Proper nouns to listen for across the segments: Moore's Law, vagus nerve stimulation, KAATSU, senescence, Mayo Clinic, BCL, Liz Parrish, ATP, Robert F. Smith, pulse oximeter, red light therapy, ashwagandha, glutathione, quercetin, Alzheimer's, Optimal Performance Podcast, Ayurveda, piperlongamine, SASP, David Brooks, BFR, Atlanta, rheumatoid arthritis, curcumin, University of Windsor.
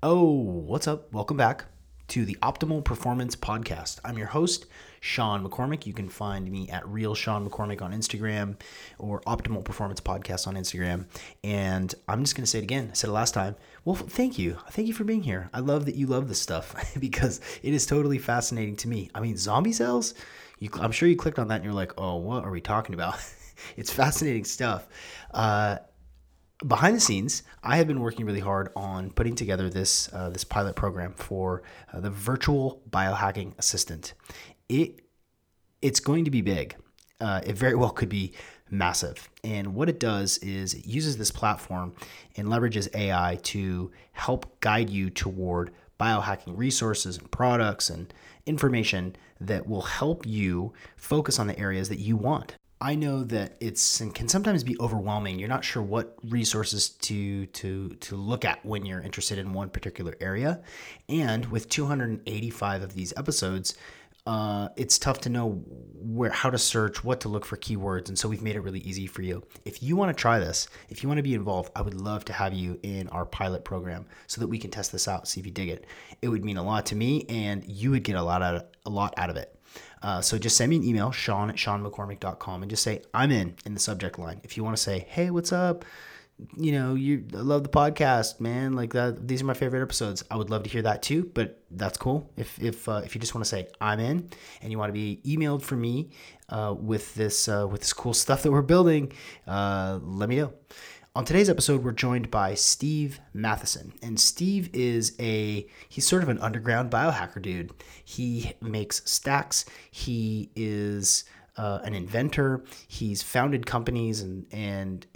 Oh, what's up? Welcome back to the Optimal Performance Podcast. I'm your host, Sean McCormick. You can find me at Real Sean McCormick on Instagram or Optimal Performance Podcast on Instagram. And I'm just going to say it again. I said it last time. Well, thank you. Thank you for being here. I love that you love this stuff because it is totally fascinating to me. I mean, zombie cells, I'm sure you clicked on that and you're like, oh, what are we talking about? It's fascinating stuff. Behind the scenes, I have been working really hard on putting together this pilot program for the Virtual Biohacking Assistant. It's going to be big. It very well could be massive. And what it does is it uses this platform and leverages AI to help guide you toward biohacking resources and products and information that will help you focus on the areas that you want. I know that it can sometimes be overwhelming. You're not sure what resources to look at when you're interested in one particular area. And with 285 of these episodes, it's tough to know how to search, what to look for keywords. And so we've made it really easy for you. If you want to try this, if you want to be involved, I would love to have you in our pilot program so that we can test this out, see if you dig it. It would mean a lot to me and you would get a lot out of it. So just send me an email, Sean at SeanMcCormick.com, and just say, I'm in the subject line. If you want to say, hey, what's up? I love the podcast, man. Like that, these are my favorite episodes. I would love to hear that too, but that's cool. If you just want to say I'm in and you want to be emailed from me, with this cool stuff that we're building, let me know. On today's episode, we're joined by Steve Matheson, and Steve is he's sort of an underground biohacker dude. He makes stacks. He is an inventor. He's founded companies and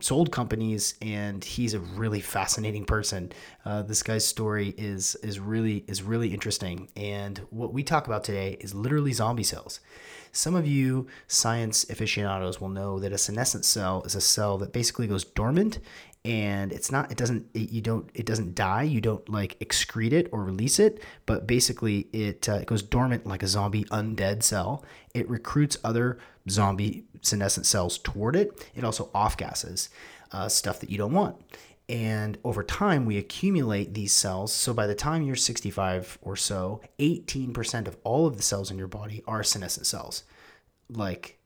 sold companies, and he's a really fascinating person. This guy's story is really interesting, and what we talk about today is literally zombie cells. Some of you science aficionados will know that a senescent cell is a cell that basically goes dormant, and it doesn't die. You don't like excrete it or release it, but basically it goes dormant like a zombie undead cell. It recruits other zombie senescent cells toward it. It also off-gasses stuff that you don't want. And over time, we accumulate these cells. So by the time you're 65 or so, 18% of all of the cells in your body are senescent cells. Like,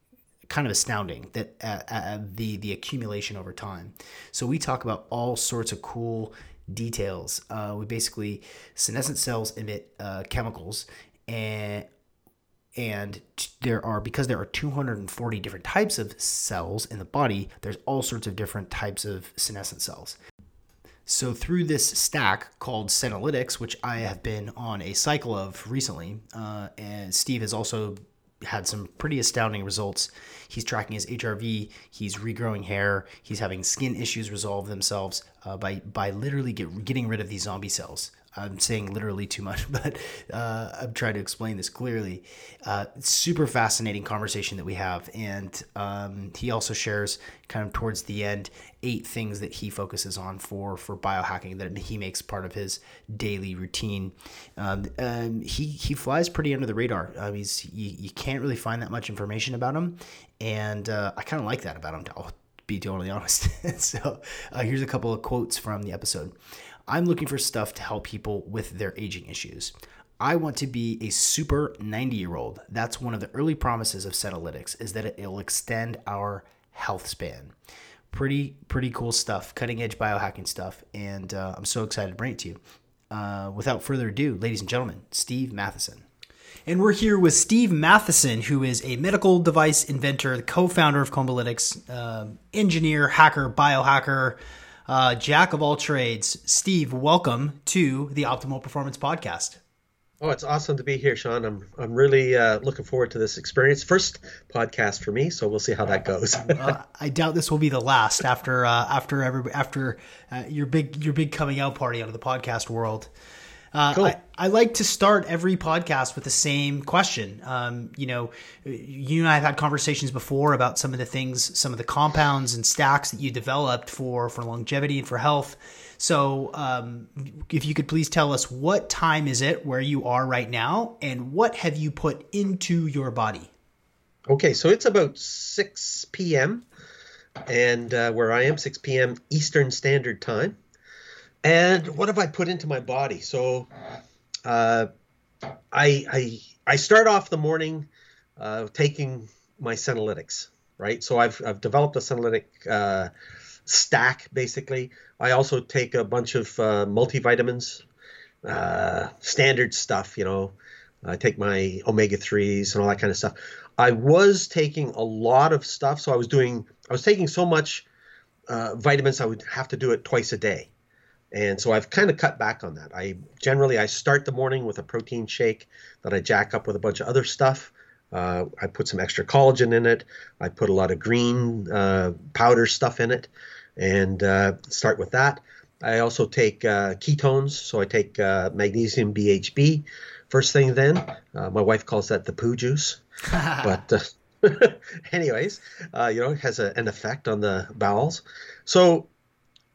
kind of astounding that the accumulation over time. So we talk about all sorts of cool details. Senescent cells emit chemicals, and because there are 240 different types of cells in the body, there's all sorts of different types of senescent cells. So through this stack called Senolytics, which I have been on a cycle of recently, and Steve has also had some pretty astounding results. He's tracking his HRV, he's regrowing hair, he's having skin issues resolve themselves by literally getting rid of these zombie cells. I'm saying literally too much, but I'm trying to explain this clearly. Super fascinating conversation that we have. And he also shares kind of towards the end 8 things that he focuses on for biohacking that he makes part of his daily routine. He flies pretty under the radar. You can't really find that much information about him. And I kind of like that about him, I'll be totally honest. So here's a couple of quotes from the episode. I'm looking for stuff to help people with their aging issues. I want to be a super 90-year-old. That's one of the early promises of Senolytics, is that it'll extend our health span. Pretty cool stuff, cutting-edge biohacking stuff, and I'm so excited to bring it to you. Without further ado, ladies and gentlemen, Steve Matheson. And we're here with Steve Matheson, who is a medical device inventor, the co-founder of Combolytics, engineer, hacker, biohacker, jack of all trades. Steve, welcome to the Optimal Performance Podcast. Oh, it's awesome to be here, Sean. I'm really looking forward to this experience. First podcast for me, so we'll see how that goes. I doubt this will be the last after your big coming out party out of the podcast world. Cool. I like to start every podcast with the same question. You and I have had conversations before about some of the compounds and stacks that you developed for longevity and for health. So if you could please tell us, what time is it where you are right now, and what have you put into your body? Okay, so it's about 6 p.m. and where I am, 6 p.m. Eastern Standard Time. And what have I put into my body? So I start off the morning taking my Senolytics, right? So I've developed a Senolytic stack, basically. I also take a bunch of multivitamins, standard stuff, you know. I take my omega-3s and all that kind of stuff. I was taking a lot of stuff, so I was taking so much vitamins, I would have to do it twice a day. And so I've kind of cut back on that. I generally start the morning with a protein shake that I jack up with a bunch of other stuff. I put some extra collagen in it. I put a lot of green powder stuff in it, and start with that. I also take ketones. So I take magnesium BHB first thing then. My wife calls that the poo juice. But anyways, it has an effect on the bowels. So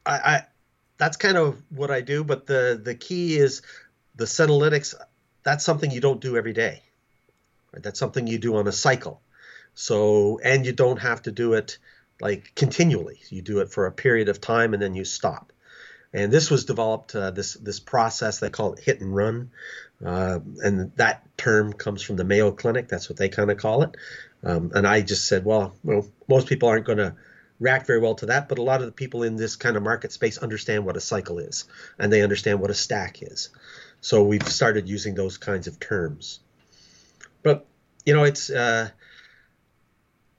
that's kind of what I do, but the key is the Senolytics. That's something you don't do every day. Right? That's something you do on a cycle. So, and you don't have to do it like continually. You do it for a period of time and then you stop. And this was developed, this process, they call it hit and run. And that term comes from the Mayo Clinic. That's what they kind of call it. And I just said, well, most people aren't going to react very well to that, but a lot of the people in this kind of market space understand what a cycle is, and they understand what a stack is. So we've started using those kinds of terms. But it's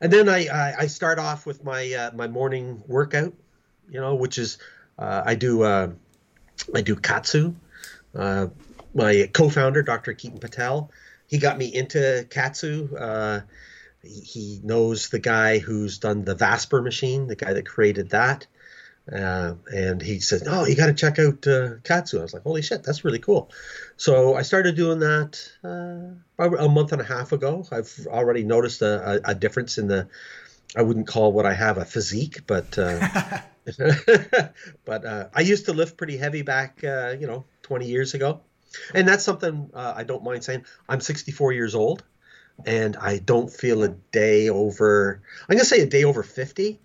and then I start off with my my morning workout, which is I do KAATSU. My co-founder, Dr. Keaton Patel, he got me into KAATSU. He knows the guy who's done the Vasper machine, the guy that created that. And he said, oh, you got to check out KAATSU. I was like, holy shit, that's really cool. So I started doing that a month and a half ago. I've already noticed a difference in I wouldn't call what I have a physique, but but I used to lift pretty heavy back, 20 years ago. And that's something I don't mind saying. I'm 64 years old. And I don't feel a day over 50,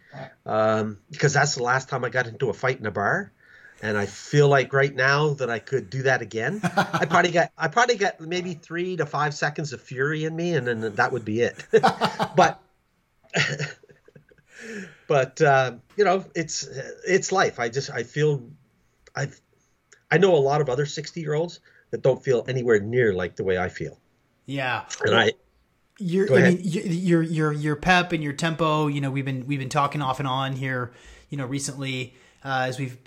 because that's the last time I got into a fight in a bar. And I feel like right now that I could do that again. I probably got maybe 3 to 5 seconds of fury in me, and then that would be it. but it's life. I know a lot of other 60-year-olds that don't feel anywhere near like the way I feel. Yeah. And your pep and your tempo, we've been talking off and on here, recently, as we've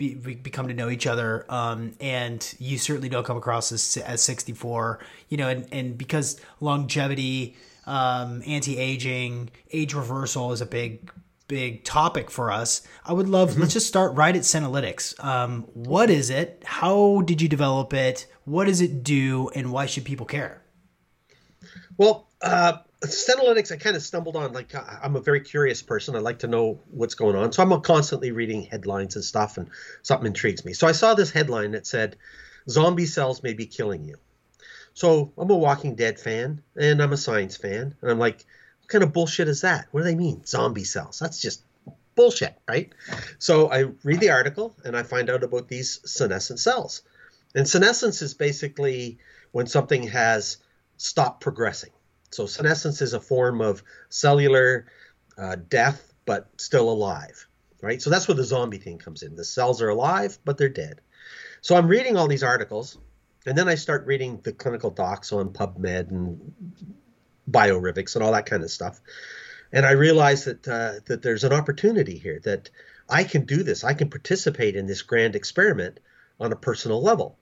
come to know each other. And you certainly don't come across as 64, and because longevity, anti-aging, age reversal is a big topic for us. I would love, let's just start right at Senolytics. What is it? How did you develop it? What does it do? And why should people care? Well, Senolytics, I kind of stumbled on. Like, I'm a very curious person. I like to know what's going on. So I'm constantly reading headlines and stuff, and something intrigues me. So I saw this headline that said, zombie cells may be killing you. So I'm a Walking Dead fan, and I'm a science fan. And I'm like, what kind of bullshit is that? What do they mean, zombie cells? That's just bullshit, right? So I read the article, and I find out about these senescent cells. And senescence is basically when something has stop progressing. So senescence is a form of cellular death, but still alive, right? So that's where the zombie thing comes in. The cells are alive, but they're dead. So I'm reading all these articles, and then I start reading the clinical docs on PubMed and Biorivix and all that kind of stuff. And I realize that there's an opportunity here, that I can do this. I can participate in this grand experiment on a personal level.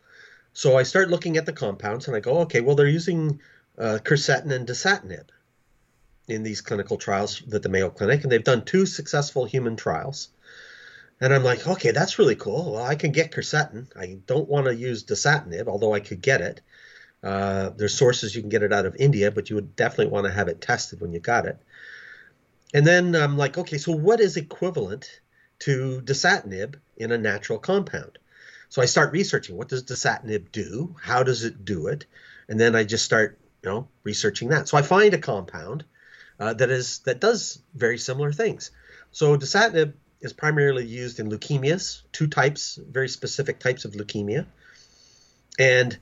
So I start looking at the compounds and I go, okay, well, they're using quercetin and dasatinib in these clinical trials at the Mayo Clinic, and they've done 2 successful human trials. And I'm like, okay, that's really cool. Well, I can get quercetin. I don't want to use dasatinib, although I could get it. There's sources you can get it out of India, but you would definitely want to have it tested when you got it. And then I'm like, okay, so what is equivalent to dasatinib in a natural compound? So I start researching, what does dasatinib do? How does it do it? And then I just start, researching that. So I find a compound that does very similar things. So dasatinib is primarily used in leukemias, 2 types, very specific types of leukemia. And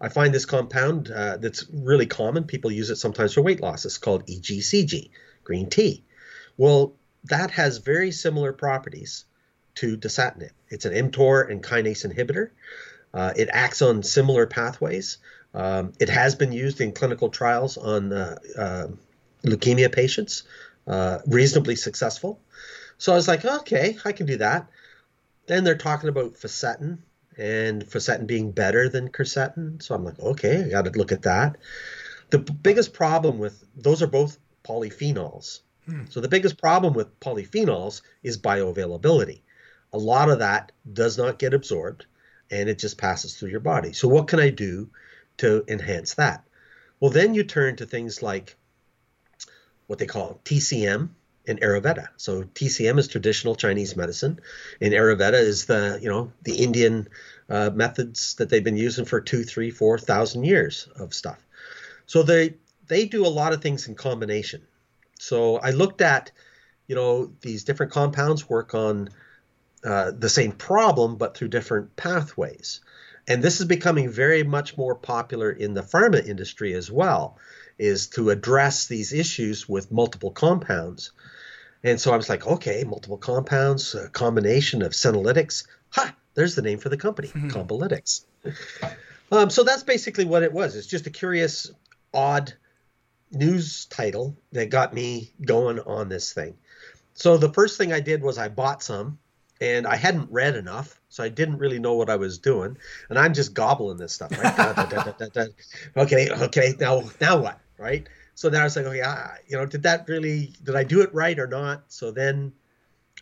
I find this compound that's really common. People use it sometimes for weight loss. It's called EGCG, green tea. Well, that has very similar properties to dasatinib. It's an mTOR and kinase inhibitor. It acts on similar pathways. It has been used in clinical trials on leukemia patients, reasonably successful. So I was like, okay, I can do that. Then they're talking about fisetin, and fisetin being better than quercetin. So I'm like, okay, I got to look at that. The biggest problem with those are both polyphenols. So the biggest problem with polyphenols is bioavailability. A lot of that does not get absorbed, and it just passes through your body. So what can I do to enhance that? Well, then you turn to things like what they call TCM and Ayurveda. So TCM is traditional Chinese medicine, and Ayurveda is the the Indian methods that they've been using for 2, 3, 4,000 years of stuff. So they do a lot of things in combination. So I looked at, these different compounds work on the same problem, but through different pathways. And this is becoming very much more popular in the pharma industry as well, is to address these issues with multiple compounds. And so I was like, okay, multiple compounds, a combination of Senolytics. Ha, there's the name for the company, Combolytics. So that's basically what it was. It's just a curious, odd news title that got me going on this thing. So the first thing I did was I bought some, and I hadn't read enough, so I didn't really know what I was doing, and I'm just gobbling this stuff, right? Okay, now what, right? So then I was like, okay, did I do it right or not? So then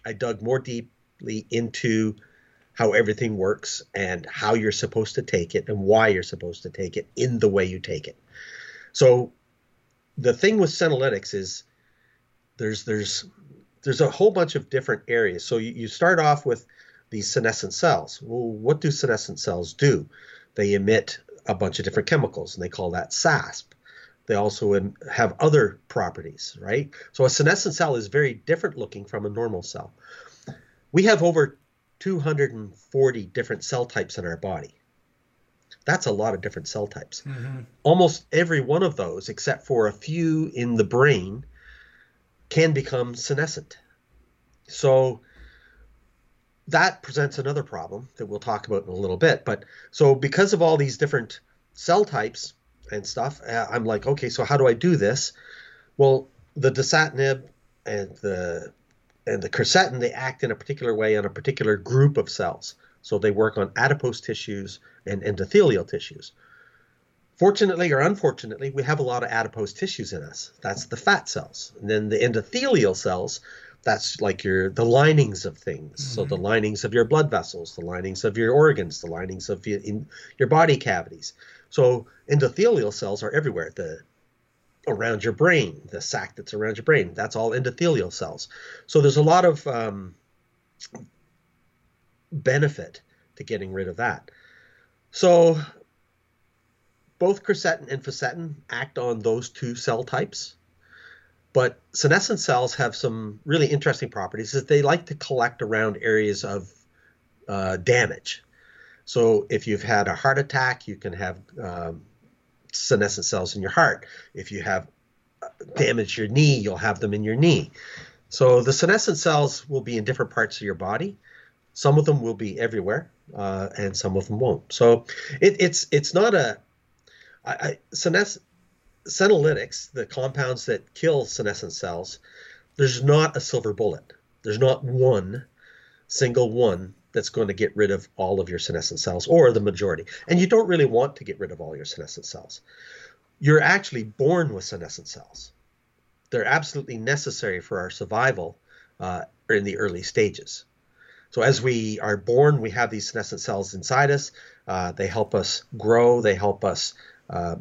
I dug more deeply into how everything works and how you're supposed to take it and why you're supposed to take it in the way you take it. So the thing with Senolytics is there's a whole bunch of different areas. So you start off with these senescent cells. Well, what do senescent cells do? They emit a bunch of different chemicals, and they call that SASP. They also have other properties, right? So a senescent cell is very different looking from a normal cell. We have over 240 different cell types in our body. That's a lot of different cell types. Mm-hmm. Almost every one of those, except for a few in the brain, can become senescent. So that presents another problem that we'll talk about in a little bit. But so because of all these different cell types and stuff, I'm like, okay, so how do I do this? Well, the dasatinib and the quercetin, they act in a particular way on a particular group of cells. So they work on adipose tissues and endothelial tissues. Fortunately or unfortunately, we have a lot of adipose tissues in us. That's the fat cells. And then the endothelial cells, that's like the linings of things. Mm-hmm. So the linings of your blood vessels, the linings of your organs, the linings of your body cavities. So endothelial cells are everywhere, around your brain, the sac that's around your brain. That's all endothelial cells. So there's a lot of benefit to getting rid of that. So both quercetin and fisetin act on those 2 cell types, but senescent cells have some really interesting properties that they like to collect around areas of damage. So if you've had a heart attack, you can have senescent cells in your heart. If you have damage to your knee, you'll have them in your knee. So the senescent cells will be in different parts of your body. Some of them will be everywhere, and some of them won't. So it's not a Senolytics, the compounds that kill senescent cells, there's not a silver bullet. There's not one single one that's going to get rid of all of your senescent cells, or the majority. And you don't really want to get rid of all your senescent cells. You're actually born with senescent cells. They're absolutely necessary for our survival in the early stages. So as we are born, we have these senescent cells inside us. They help us grow. They help us.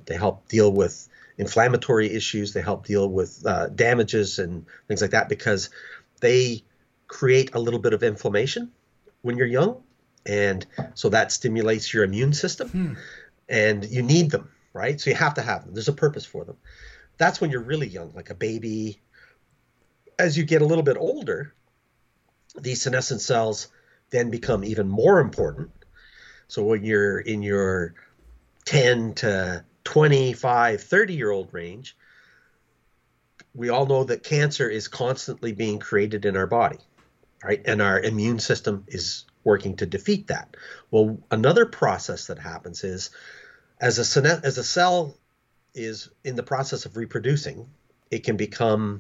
They help deal with inflammatory issues. They help deal with damages and things like that, because they create a little bit of inflammation when you're young. And so that stimulates your immune system. And you need them, right? So you have to have them. There's a purpose for them. That's when you're really young, like a baby. As you get a little bit older, these senescent cells then become even more important. So when you're in your 10 to 25, 30-year-old range, we all know that cancer is constantly being created in our body, right? And our immune system is working to defeat that. Well, another process that happens is, as a cell is in the process of reproducing, it can become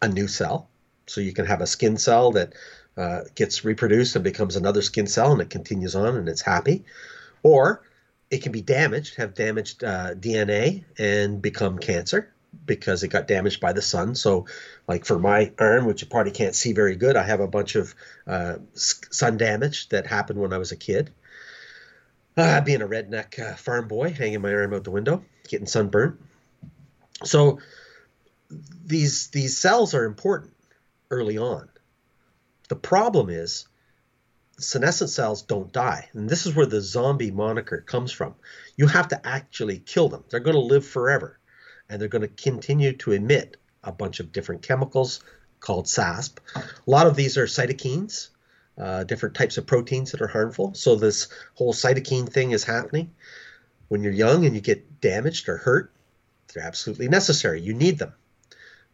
a new cell. So you can have a skin cell that gets reproduced and becomes another skin cell, and it continues on and it's happy. Or it can be damaged, have damaged DNA, and become cancer because it got damaged by the sun. So like for my arm, which you probably can't see very good, I have a bunch of sun damage that happened when I was a kid. Being a redneck farm boy, hanging my arm out the window, getting sunburnt. So these cells are important early on. The problem is senescent cells don't die. And this is where the zombie moniker comes from. You have to actually kill them. They're going to live forever. And they're going to continue to emit a bunch of different chemicals called SASP. A lot of these are cytokines, different types of proteins that are harmful. So this whole cytokine thing is happening. When you're young and you get damaged or hurt, they're absolutely necessary. You need them.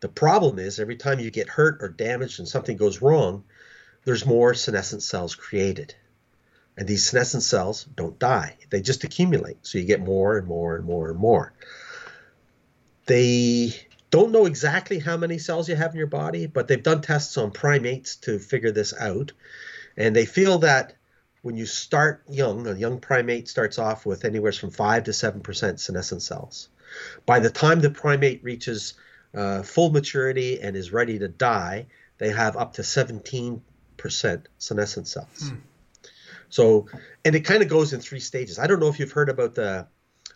The problem is every time you get hurt or damaged and something goes wrong, there's more senescent cells created. And these senescent cells don't die. They just accumulate. So you get more and more and more and more. They don't know exactly how many cells you have in your body, but they've done tests on primates to figure this out. And they feel that when you start young, a young primate starts off with anywhere from 5 to 7% senescent cells. By the time the primate reaches full maturity and is ready to die, they have up to 17% senescent cells. So, and it kind of goes in three stages. I don't know if you've heard about the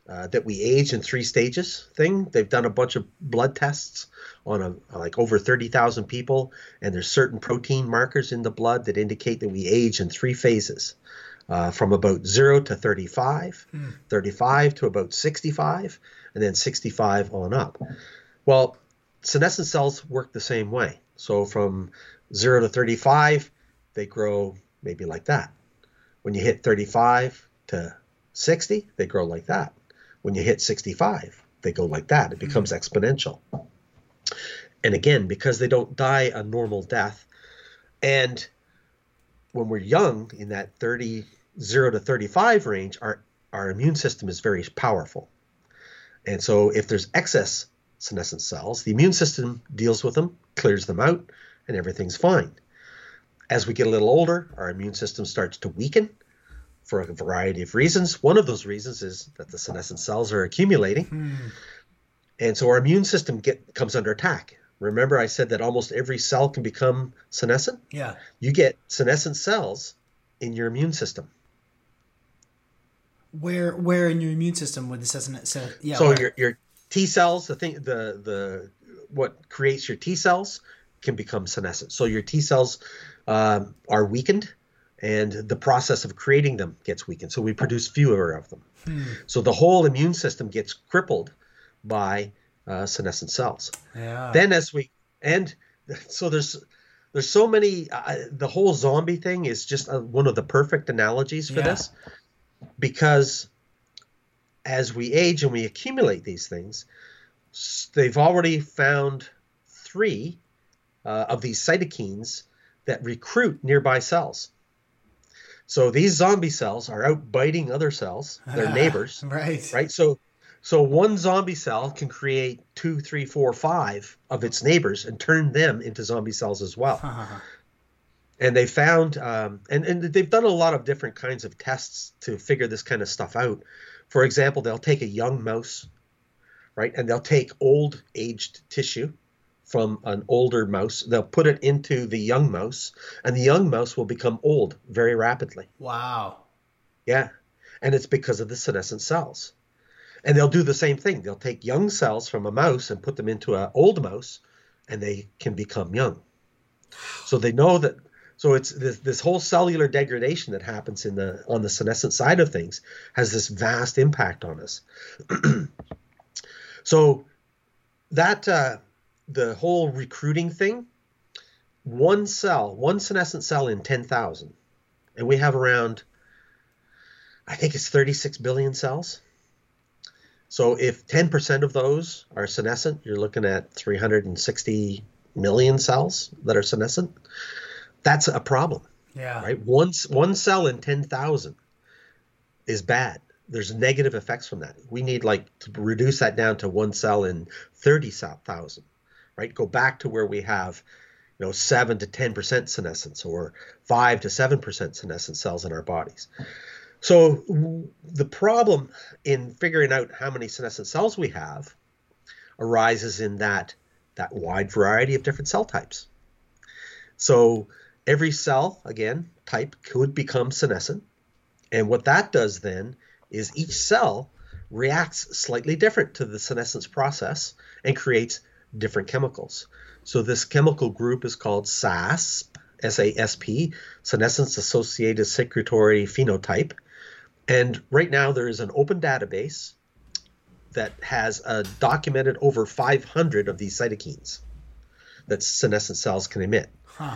that we age in three stages thing. They've done a bunch of blood tests on like over 30,000 people, and there's certain protein markers in the blood that indicate that we age in three phases, from about 0 to 35, 35 to about 65, and then 65 on up. Well, senescent cells work the same way. So from 0 to 35, they grow maybe like that. When you hit 35 to 60, they grow like that. When you hit 65, they go like that. It becomes exponential. And again, because they don't die a normal death, and when we're young in that 0 to 35 range, our immune system is very powerful. And so if there's excess senescent cells, the immune system deals with them, clears them out, and everything's fine. As we get a little older, our immune system starts to weaken for a variety of reasons. One of those reasons is that the senescent cells are accumulating. And so our immune system comes under attack. Remember I said that almost every cell can become senescent? Yeah. You get senescent cells in your immune system. Where in your immune system would the senescent cell? Yeah, so your T cells, what creates your T cells can become senescent. So your T cells are weakened, and the process of creating them gets weakened. So we produce fewer of them. So the whole immune system gets crippled by senescent cells. Yeah. Then there's so many. The whole zombie thing is just one of the perfect analogies for this, because as we age and we accumulate these things, they've already found three of these cytokines that recruit nearby cells. So these zombie cells are out biting other cells, their neighbors. Right. So one zombie cell can create 2, 3, 4, 5 of its neighbors and turn them into zombie cells as well. And they found, and they've done a lot of different kinds of tests to figure this kind of stuff out. For example, they'll take a young mouse, right? And they'll take old aged tissue from an older mouse. They'll put it into the young mouse, and the young mouse will become old very rapidly. Wow. Yeah. And it's because of the senescent cells. And they'll do the same thing. They'll take young cells from a mouse and put them into an old mouse, and they can become young. So they know that. So it's this whole cellular degradation that happens on the senescent side of things has this vast impact on us. So that the whole recruiting thing, one senescent cell in 10,000, and we have around, I think it's 36 billion cells. So if 10% of those are senescent, you're looking at 360 million cells that are senescent. That's a problem. Yeah. Right. One cell in 10,000 is bad. There's negative effects from that. We need to reduce that down to one cell in 30,000. Right. Go back to where we have, 7 to 10% senescence, or 5 to 7% senescent cells in our bodies. So the problem in figuring out how many senescent cells we have arises in that wide variety of different cell types. So every cell, again, type could become senescent. And what that does then is each cell reacts slightly different to the senescence process and creates different chemicals. So this chemical group is called SASP, S-A-S-P, senescence-associated secretory phenotype. And right now there is an open database that has documented over 500 of these cytokines that senescent cells can emit. Huh.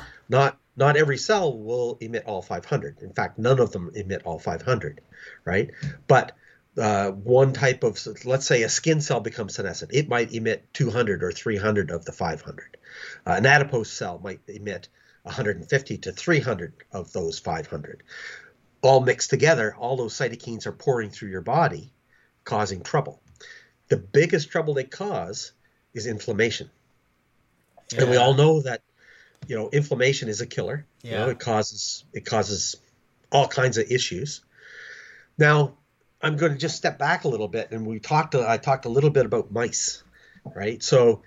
Not every cell will emit all 500. In fact, none of them emit all 500, right? But one type of, let's say a skin cell becomes senescent. It might emit 200 or 300 of the 500. An adipose cell might emit 150 to 300 of those 500. All mixed together, all those cytokines are pouring through your body, causing trouble. The biggest trouble they cause is inflammation. Yeah. And we all know that inflammation is a killer. Yeah. It causes all kinds of issues. Now, I'm going to just step back a little bit, and I talked a little bit about mice, right? So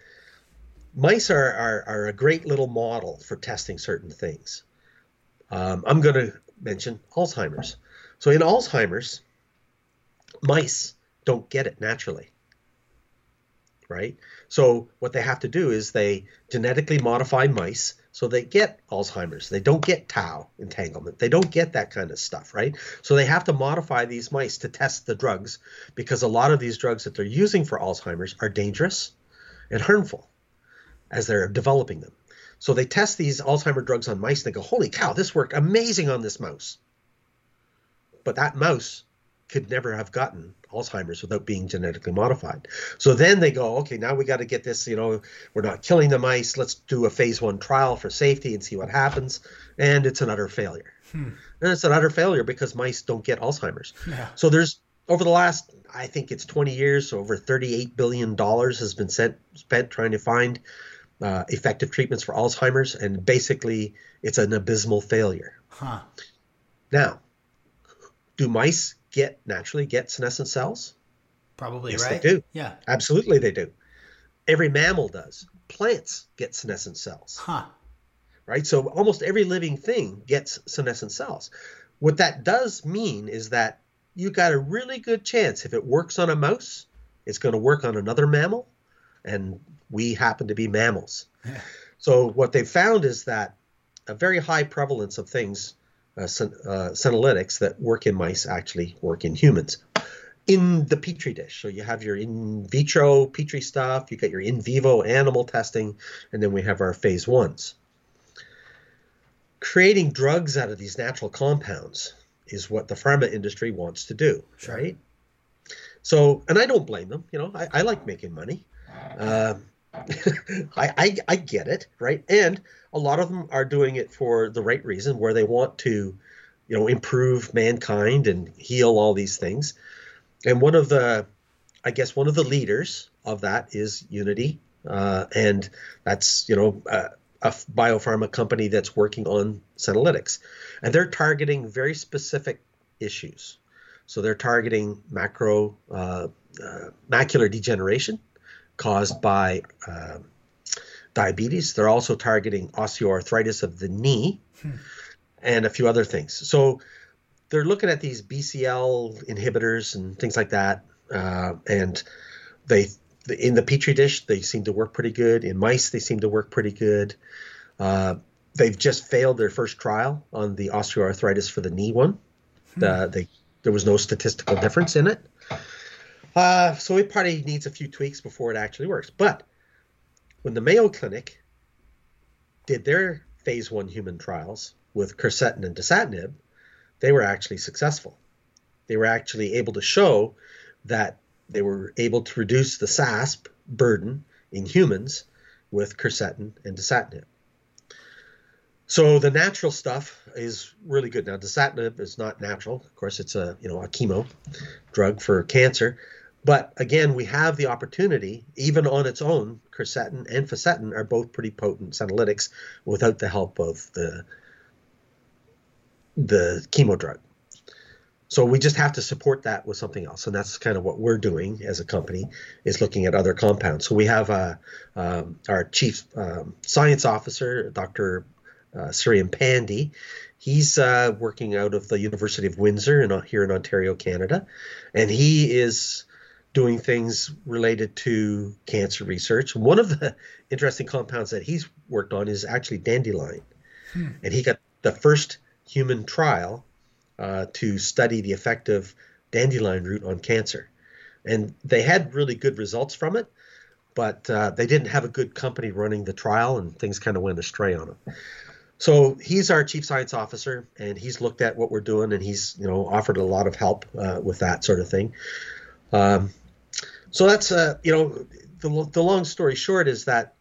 mice are a great little model for testing certain things. I'm going to mention Alzheimer's. So in Alzheimer's, mice don't get it naturally. Right? So what they have to do is they genetically modify mice so they get Alzheimer's. They don't get tau entanglement. They don't get that kind of stuff, right? So they have to modify these mice to test the drugs, because a lot of these drugs that they're using for Alzheimer's are dangerous and harmful as they're developing them. So they test these Alzheimer drugs on mice and they go, holy cow, this worked amazing on this mouse. But that mouse could never have gotten Alzheimer's without being genetically modified. So then they go, okay, now we got to get this, we're not killing the mice. Let's do a phase 1 trial for safety and see what happens. And it's an utter failure. And it's an utter failure because mice don't get Alzheimer's. Yeah. So there's, over the last, I think it's 20 years, over $38 billion has been spent trying to find effective treatments for Alzheimer's. And basically it's an abysmal failure. Huh. Now, do mice naturally get senescent cells? Probably, yes, right? They do. Yeah. Absolutely they do. Every mammal does. Plants get senescent cells. Huh. Right? So almost every living thing gets senescent cells. What that does mean is that you got a really good chance, if it works on a mouse, it's going to work on another mammal, and we happen to be mammals. Yeah. So what they found is that a very high prevalence of things, senolytics that work in mice actually work in humans in the petri dish. So you have your in vitro petri stuff, you get your in vivo animal testing, and then we have our phase 1s. Creating drugs out of these natural compounds is what the pharma industry wants to do, sure, right? So, and I don't blame them. I like making money. I get it, right? And a lot of them are doing it for the right reason, where they want to, improve mankind and heal all these things. And one of the leaders of that is Unity, and that's a biopharma company that's working on Senolytics, and they're targeting very specific issues. So they're targeting macular degeneration caused by diabetes. They're also targeting osteoarthritis of the knee and a few other things. So they're looking at these BCL inhibitors and things like that. And in the Petri dish, they seem to work pretty good. In mice, they seem to work pretty good. They've just failed their first trial on the osteoarthritis for the knee one. There was no statistical difference in it. So it probably needs a few tweaks before it actually works. But when the Mayo Clinic did their phase one human trials with quercetin and dasatinib, they were actually successful. They were actually able to show that they were able to reduce the SASP burden in humans with quercetin and dasatinib. So the natural stuff is really good. Now, dasatinib is not natural. Of course, it's a chemo drug for cancer. But again, we have the opportunity, even on its own, quercetin and fisetin are both pretty potent senolytics without the help of the chemo drug. So we just have to support that with something else. And that's kind of what we're doing as a company, is looking at other compounds. So we have our chief science officer, Dr. Sriram Pandey. He's working out of the University of Windsor here in Ontario, Canada. And he is doing things related to cancer research. One of the interesting compounds that he's worked on is actually dandelion. And he got the first human trial to study the effect of dandelion root on cancer. And they had really good results from it, but they didn't have a good company running the trial, and things kind of went astray on them. So he's our chief science officer, and he's looked at what we're doing, and he's offered a lot of help with that sort of thing. So that's, the long story short is that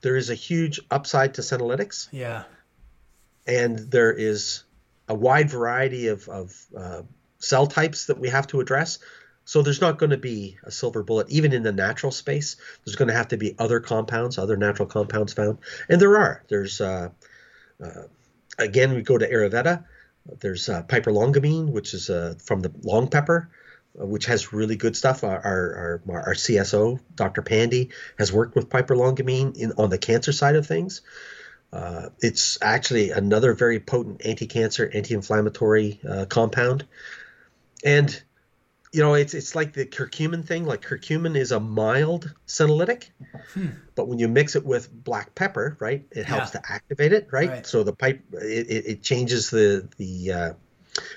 there is a huge upside to Senolytics. Yeah. And there is a wide variety of cell types that we have to address. So there's not going to be a silver bullet, even in the natural space. There's going to have to be other natural compounds found. And there are. There's, again, we go to Ayurveda. There's piperlongamine, which is from the long pepper, which has really good stuff. Our CSO, Dr. Pandey, has worked with piperlongamine on the cancer side of things. It's actually another very potent anti-cancer, anti-inflammatory compound. And, it's like the curcumin thing. Like, curcumin is a mild senolytic, but when you mix it with black pepper, right, it helps to activate it, right? So it changes the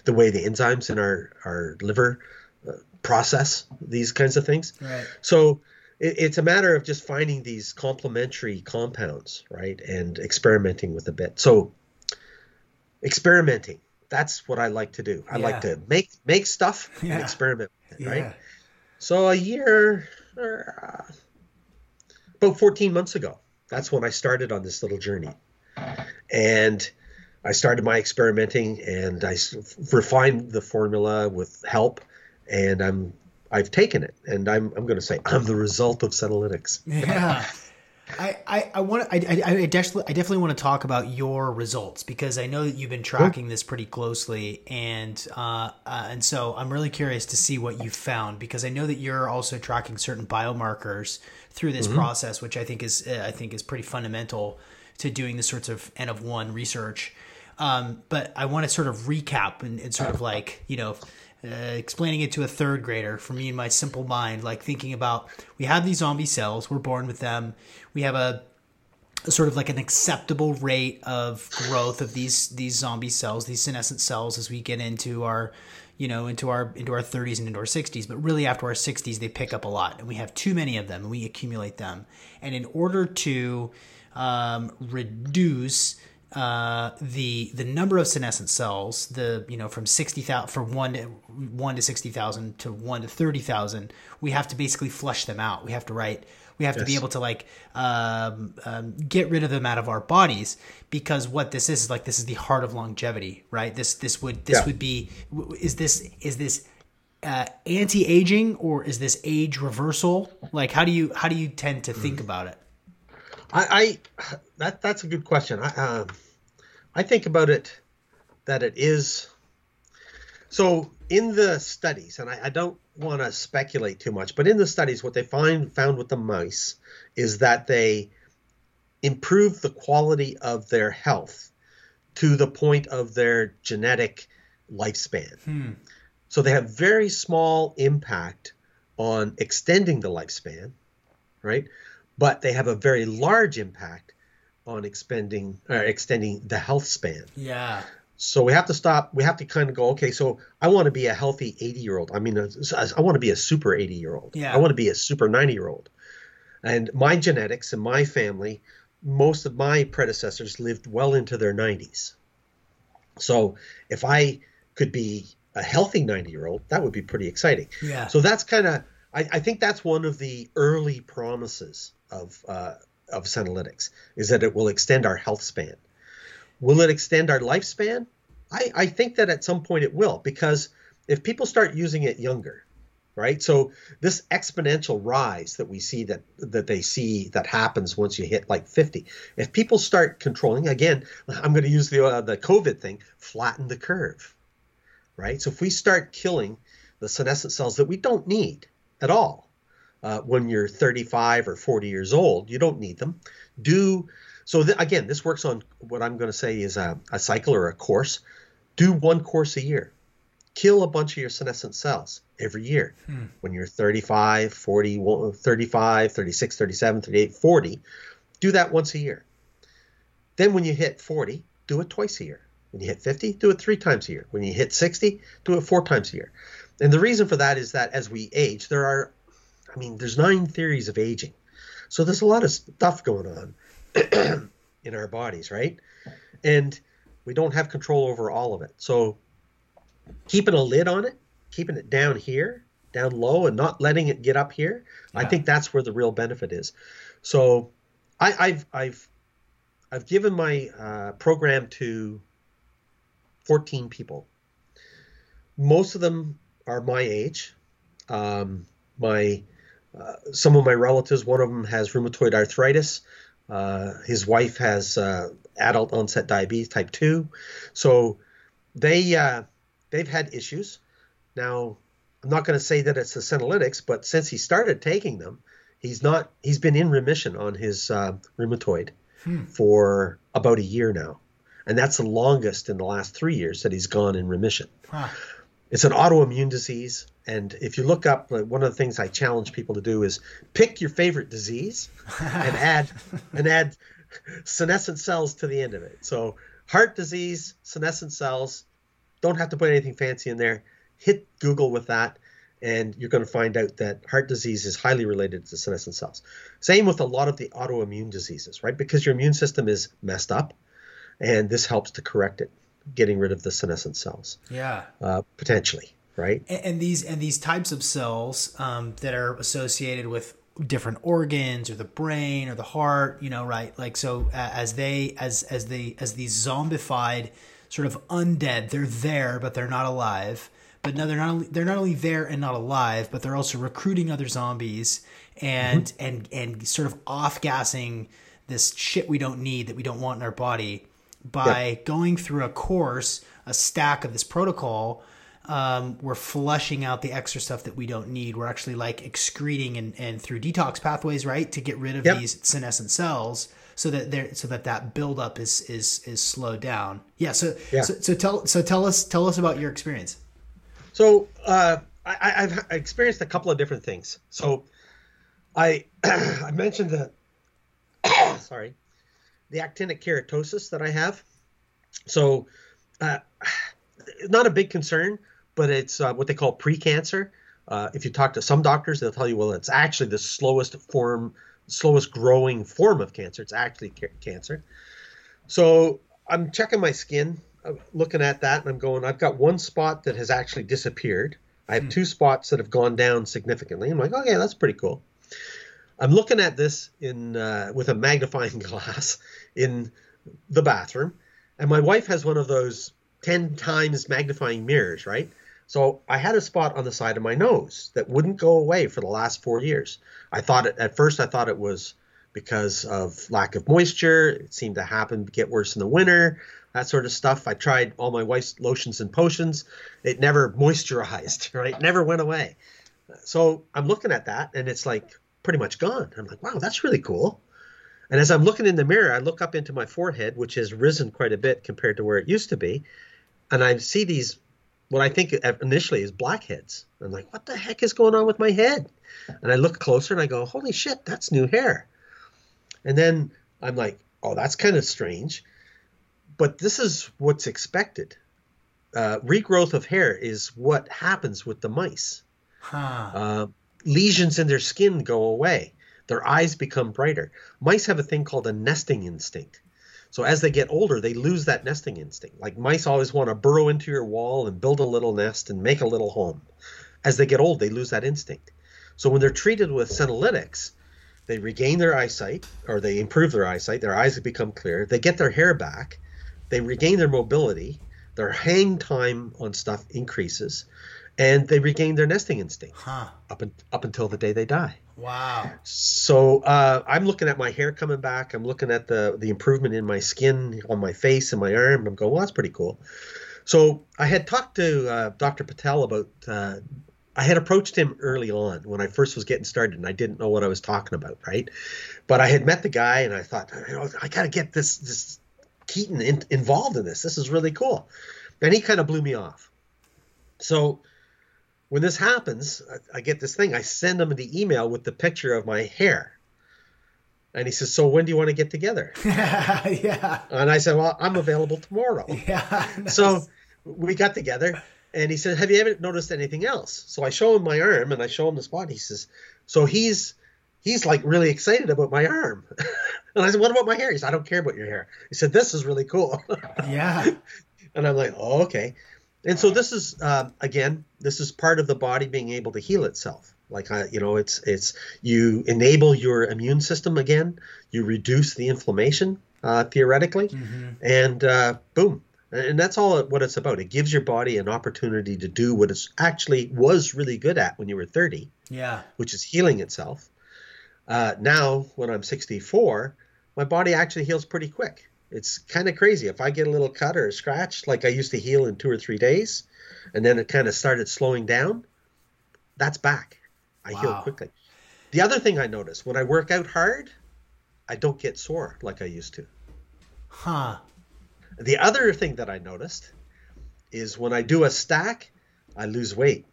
way the enzymes in our liver process these kinds of things. Right. So it's a matter of just finding these complementary compounds, right, and experimenting with a bit. So experimenting, that's what I like to do. I like to make stuff and experiment with it, right? So a year or about 14 months ago, that's when I started on this little journey. And I started my experimenting, and I refined the formula with help, and I've taken it, and I'm going to say I'm the result of Senolytics. Yeah, I definitely want to talk about your results, because I know that you've been tracking this pretty closely, and so I'm really curious to see what you found, because I know that you're also tracking certain biomarkers through this process, which I think is pretty fundamental to doing this sorts of N of one research. But I want to sort of recap and sort of like explaining it to a third grader for me in my simple mind, like thinking about, we have these zombie cells, we're born with them. We have a sort of like an acceptable rate of growth of these zombie cells, these senescent cells, as we get into our, into our 30s and into our 60s. But really after our 60s, they pick up a lot, and we have too many of them, and we accumulate them. And in order to reduce the number of senescent cells, from 60,000 from 1 to 60,000 to 1 to 30,000, we have to basically flush them out. We have to be able to get rid of them out of our bodies, because what this is like, this is the heart of longevity, right? This would be anti-aging, or is this age reversal? Like, how do you tend to think about it? That's a good question. I think about it that it is. So in the studies, and I don't want to speculate too much, but in the studies, what they found with the mice is that they improved the quality of their health to the point of their genetic lifespan. So they have very small impact on extending the lifespan, right? But they have a very large impact on extending the health span. Yeah. So we have to stop. We have to kind of go, okay, so I want to be a healthy 80-year-old. I mean, I want to be a super 80-year-old. Yeah. I want to be a super 90-year-old. And my genetics and my family, most of my predecessors lived well into their 90s. So if I could be a healthy 90-year-old, that would be pretty exciting. Yeah. So that's kind of, I think that's one of the early promises of Senolytics, is that it will extend our health span. Will it extend our lifespan? I think that at some point it will, because if people start using it younger, right? So this exponential rise that we see that happens once you hit like 50, if people start controlling, again, I'm going to use the COVID thing, flatten the curve, right? So if we start killing the senescent cells that we don't need at all, when you're 35 or 40 years old, you don't need them. So again, this works on what I'm going to say is a cycle or a course. Do one course a year. Kill a bunch of your senescent cells every year. When you're 35, 40, 35, 36, 37, 38, 40, do that once a year. Then when you hit 40, do it twice a year. When you hit 50, do it 3 times a year. When you hit 60, do it 4 times a year. And the reason for that is that as we age, there's 9 theories of aging. So there's a lot of stuff going on in our bodies, right? And we don't have control over all of it. So keeping a lid on it, keeping it down here, down low, and not letting it get up here, yeah. I think that's where the real benefit is. So I've given my program to 14 people. Most of them are my age. Some of my relatives, one of them has rheumatoid arthritis. His wife has adult onset diabetes type 2. So they've had issues. Now, I'm not going to say that it's the Senolytics, but since he started taking them, he's been in remission on his rheumatoid for about a year now. And that's the longest in the last 3 years that he's gone in remission. Huh. It's an autoimmune disease. And if you look up, one of the things I challenge people to do is pick your favorite disease and add senescent cells to the end of it. So heart disease, senescent cells, don't have to put anything fancy in there. Hit Google with that, and you're going to find out that heart disease is highly related to senescent cells. Same with a lot of the autoimmune diseases, right? Because your immune system is messed up, and this helps to correct it, getting rid of the senescent cells. Yeah. Potentially. Right. And these types of cells that are associated with different organs or the brain or the heart, you know, right? Like, so as these zombified sort of undead, they're there, but they're not alive. But no, they're not only there and not alive, but they're also recruiting other zombies and sort of off-gassing this shit we don't need, that we don't want in our body, by going through a stack of this protocol. We're flushing out the extra stuff that we don't need. We're actually like excreting and through detox pathways, right, to get rid of these senescent cells, so that buildup is slowed down. Yeah. So tell us about your experience. So I've experienced a couple of different things. So I mentioned the actinic keratosis that I have. So not a big concern, but it's what they call precancer. If you talk to some doctors, they'll tell you, well, it's actually the slowest growing form of cancer. It's actually cancer. So I'm checking my skin, looking at that, and I'm going, I've got one spot that has actually disappeared. I have 2 spots that have gone down significantly. I'm like, okay, that's pretty cool. I'm looking at this with a magnifying glass in the bathroom, and my wife has one of those 10 times magnifying mirrors, right? So I had a spot on the side of my nose that wouldn't go away for the last 4 years. I thought it was because of lack of moisture. It seemed to happen, get worse in the winter, that sort of stuff. I tried all my wife's lotions and potions. It never moisturized, right? Never went away. So I'm looking at that and it's like pretty much gone. I'm like, wow, that's really cool. And as I'm looking in the mirror, I look up into my forehead, which has risen quite a bit compared to where it used to be. And I see these, what I think initially is blackheads. I'm like, what the heck is going on with my head? And I look closer and I go, holy shit, that's new hair. And then I'm like, oh, that's kind of strange. But this is what's expected. Regrowth of hair is what happens with the mice. Huh. Lesions in their skin go away. Their eyes become brighter. Mice have a thing called a nesting instinct. So as they get older, they lose that nesting instinct. Like mice always want to burrow into your wall and build a little nest and make a little home. As they get old, they lose that instinct. So when they're treated with senolytics, they regain their eyesight, or they improve their eyesight. Their eyes become clear. They get their hair back. They regain their mobility. Their hang time on stuff increases. And they regain their nesting instinct up until the day they die. Wow. So I'm looking at my hair coming back. I'm looking at the improvement in my skin, on my face and my arm. I'm going, well, that's pretty cool. So I had talked to Dr. Patel about I had approached him early on when I first was getting started, and I didn't know what I was talking about, right? But I had met the guy, and I thought, you know, I got to get this Keaton involved in this. This is really cool. And he kind of blew me off. So when this happens, I get this thing. I send him the email with the picture of my hair. And he says, so when do you want to get together? Yeah. And I said, well, I'm available tomorrow. Yeah. Nice. So we got together. And he said, have you ever noticed anything else? So I show him my arm and I show him the spot. He says, so he's like really excited about my arm. And I said, what about my hair? He said, I don't care about your hair. He said, this is really cool. Yeah. And I'm like, oh, okay. And so this is, again, this is part of the body being able to heal itself. Like, you know, it's you enable your immune system again. You reduce the inflammation, theoretically. Mm-hmm. And boom. And that's all what it's about. It gives your body an opportunity to do what it actually was really good at when you were 30, yeah, which is healing itself. Now, when I'm 64, my body actually heals pretty quick. It's kind of crazy. If I get a little cut or a scratch, like I used to heal in 2 or 3 days, and then it kind of started slowing down, that's back. I heal quickly. The other thing I notice, when I work out hard, I don't get sore like I used to. Huh. The other thing that I noticed is when I do a stack, I lose weight.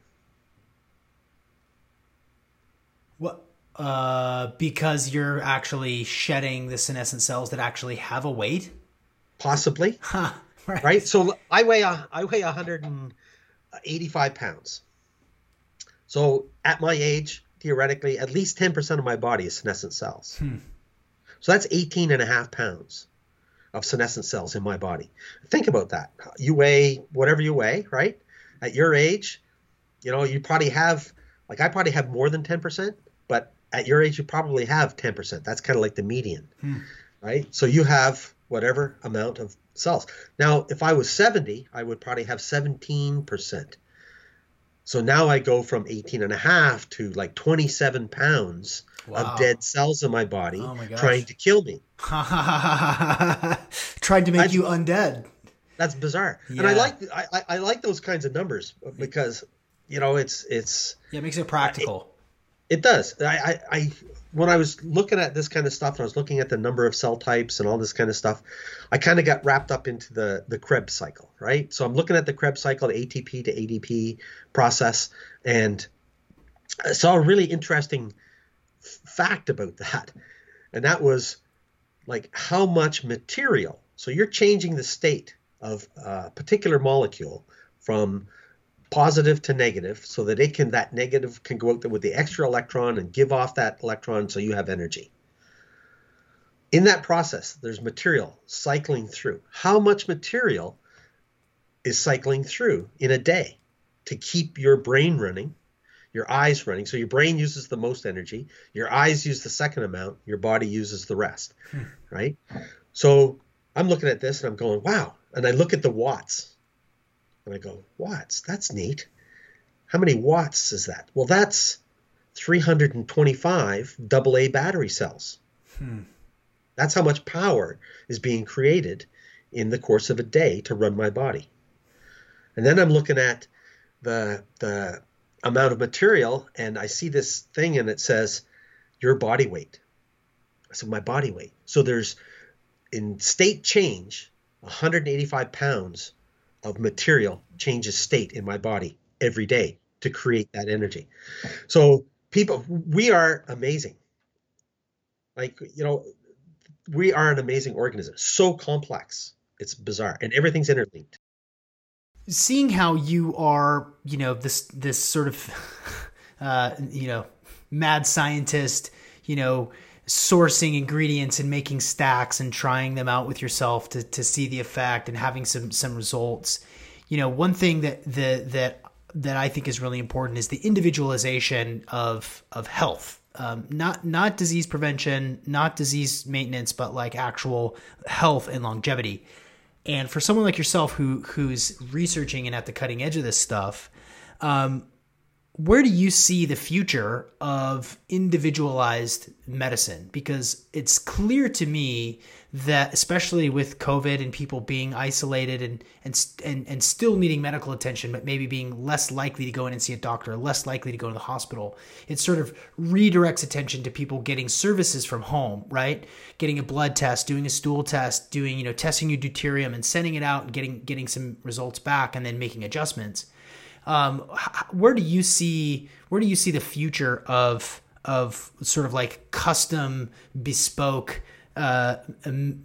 What? Because you're actually shedding the senescent cells that actually have a weight? Possibly. Huh, right. So I weigh 185 pounds. So at my age, theoretically, at least 10% of my body is senescent cells. Hmm. So that's 18 and a half pounds of senescent cells in my body. Think about that. You weigh whatever you weigh, right? At your age, you know, you probably have, like I probably have more than 10%, but at your age, you probably have 10%. That's kind of like the median, right? So you have whatever amount of cells. Now, if I was 70, I would probably have 17%. So now I go from 18 and a half to like 27 pounds of dead cells in my body trying to kill me. Trying to make you undead. That's bizarre. Yeah. And I like those kinds of numbers because, you know, it's yeah, it makes it practical. It does. I when I was looking at this kind of stuff and I was looking at the number of cell types and all this kind of stuff, I kind of got wrapped up into the Krebs cycle, right? So I'm looking at the Krebs cycle, the ATP to ADP process, and I saw a really interesting fact about that. And that was like how much material. So you're changing the state of a particular molecule from positive to negative so that it can, that negative can go out there with the extra electron and give off that electron so you have energy. In that process, there's material cycling through. How much material is cycling through in a day to keep your brain running, your eyes running? So your brain uses the most energy, your eyes use the second amount, your body uses the rest, right? So I'm looking at this and I'm going, wow. And I look at the watts. And I go, watts, that's neat. How many watts is that? Well, that's 325 AA battery cells. That's how much power is being created in the course of a day to run my body. And then I'm looking at the amount of material, and I see this thing and it says your body weight. I said, my body weight. So there's, in state change, 185 pounds of material changes state in my body every day to create that energy. So people, we are amazing. Like, you know, we are an amazing organism, so complex. It's bizarre, and everything's interlinked. Seeing how you are, you know, this sort of, you know, mad scientist, you know, sourcing ingredients and making stacks and trying them out with yourself to see the effect and having some results. You know, one thing that I think is really important is the individualization of health. Not disease prevention, not disease maintenance, but like actual health and longevity. And for someone like yourself who's researching and at the cutting edge of this stuff, where do you see the future of individualized medicine? Because it's clear to me that, especially with COVID and people being isolated and still needing medical attention, but maybe being less likely to go in and see a doctor, less likely to go to the hospital, it sort of redirects attention to people getting services from home, right? Getting a blood test, doing a stool test, doing, you know, testing your deuterium and sending it out and getting some results back and then making adjustments. Where do you see the future of sort of like custom bespoke health and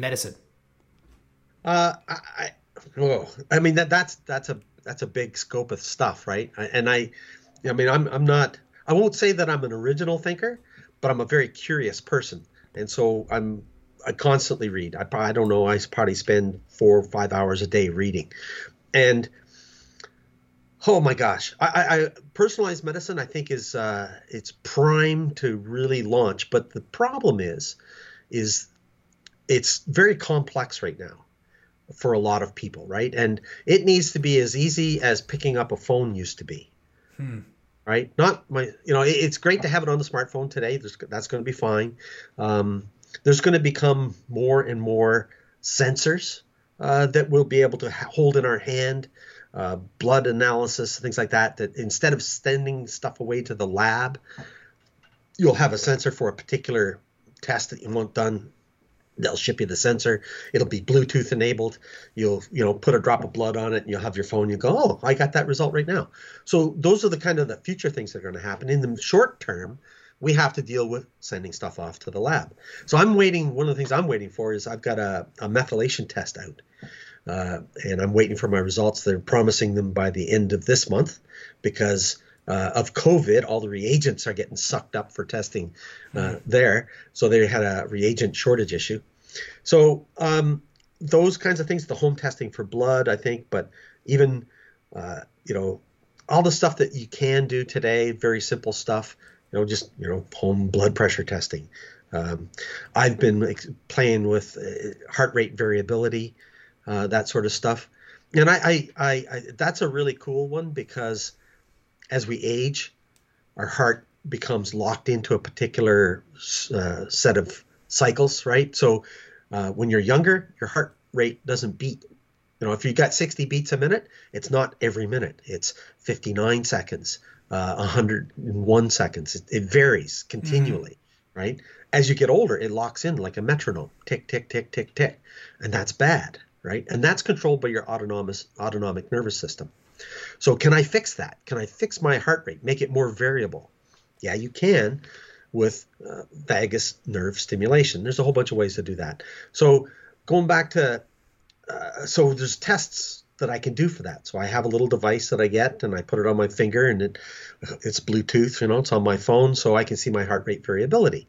medicine? That's a big scope of stuff, right? I won't say that I'm an original thinker, but I'm a very curious person, and so I constantly read. I probably spend 4 or 5 hours a day reading, and oh my gosh! I personalized medicine, I think, is it's prime to really launch. But the problem is it's very complex right now for a lot of people, right? And it needs to be as easy as picking up a phone used to be, right? It's great to have it on the smartphone today. That's going to be fine. There's going to become more and more sensors that we'll be able to hold in our hand. Blood analysis, things like that, that instead of sending stuff away to the lab, you'll have a sensor for a particular test that you want done. They'll ship you the sensor. It'll be Bluetooth enabled. You'll, put a drop of blood on it and you'll have your phone. You go, oh, I got that result right now. So those are the kind of the future things that are going to happen. In the short term, we have to deal with sending stuff off to the lab. So one of the things I'm waiting for is I've got a methylation test out. And I'm waiting for my results. They're promising them by the end of this month because of COVID, all the reagents are getting sucked up for testing there. So they had a reagent shortage issue. So those kinds of things, the home testing for blood, I think, but even, all the stuff that you can do today, very simple stuff, home blood pressure testing. I've been playing with heart rate variability, that sort of stuff. And I that's a really cool one because as we age, our heart becomes locked into a particular set of cycles, right? So when you're younger, your heart rate doesn't beat. If you got 60 beats a minute, it's not every minute. It's 59 seconds, 101 seconds. It varies continually. Mm-hmm. Right? As you get older, it locks in like a metronome. Tick, tick, tick, tick, tick. And that's bad. Right? And that's controlled by your autonomic nervous system. So can I fix that? Can I fix my heart rate, make it more variable? Yeah, you can with vagus nerve stimulation. There's a whole bunch of ways to do that. So going back to, so there's tests that I can do for that. So I have a little device that I get and I put it on my finger and it's Bluetooth, it's on my phone so I can see my heart rate variability.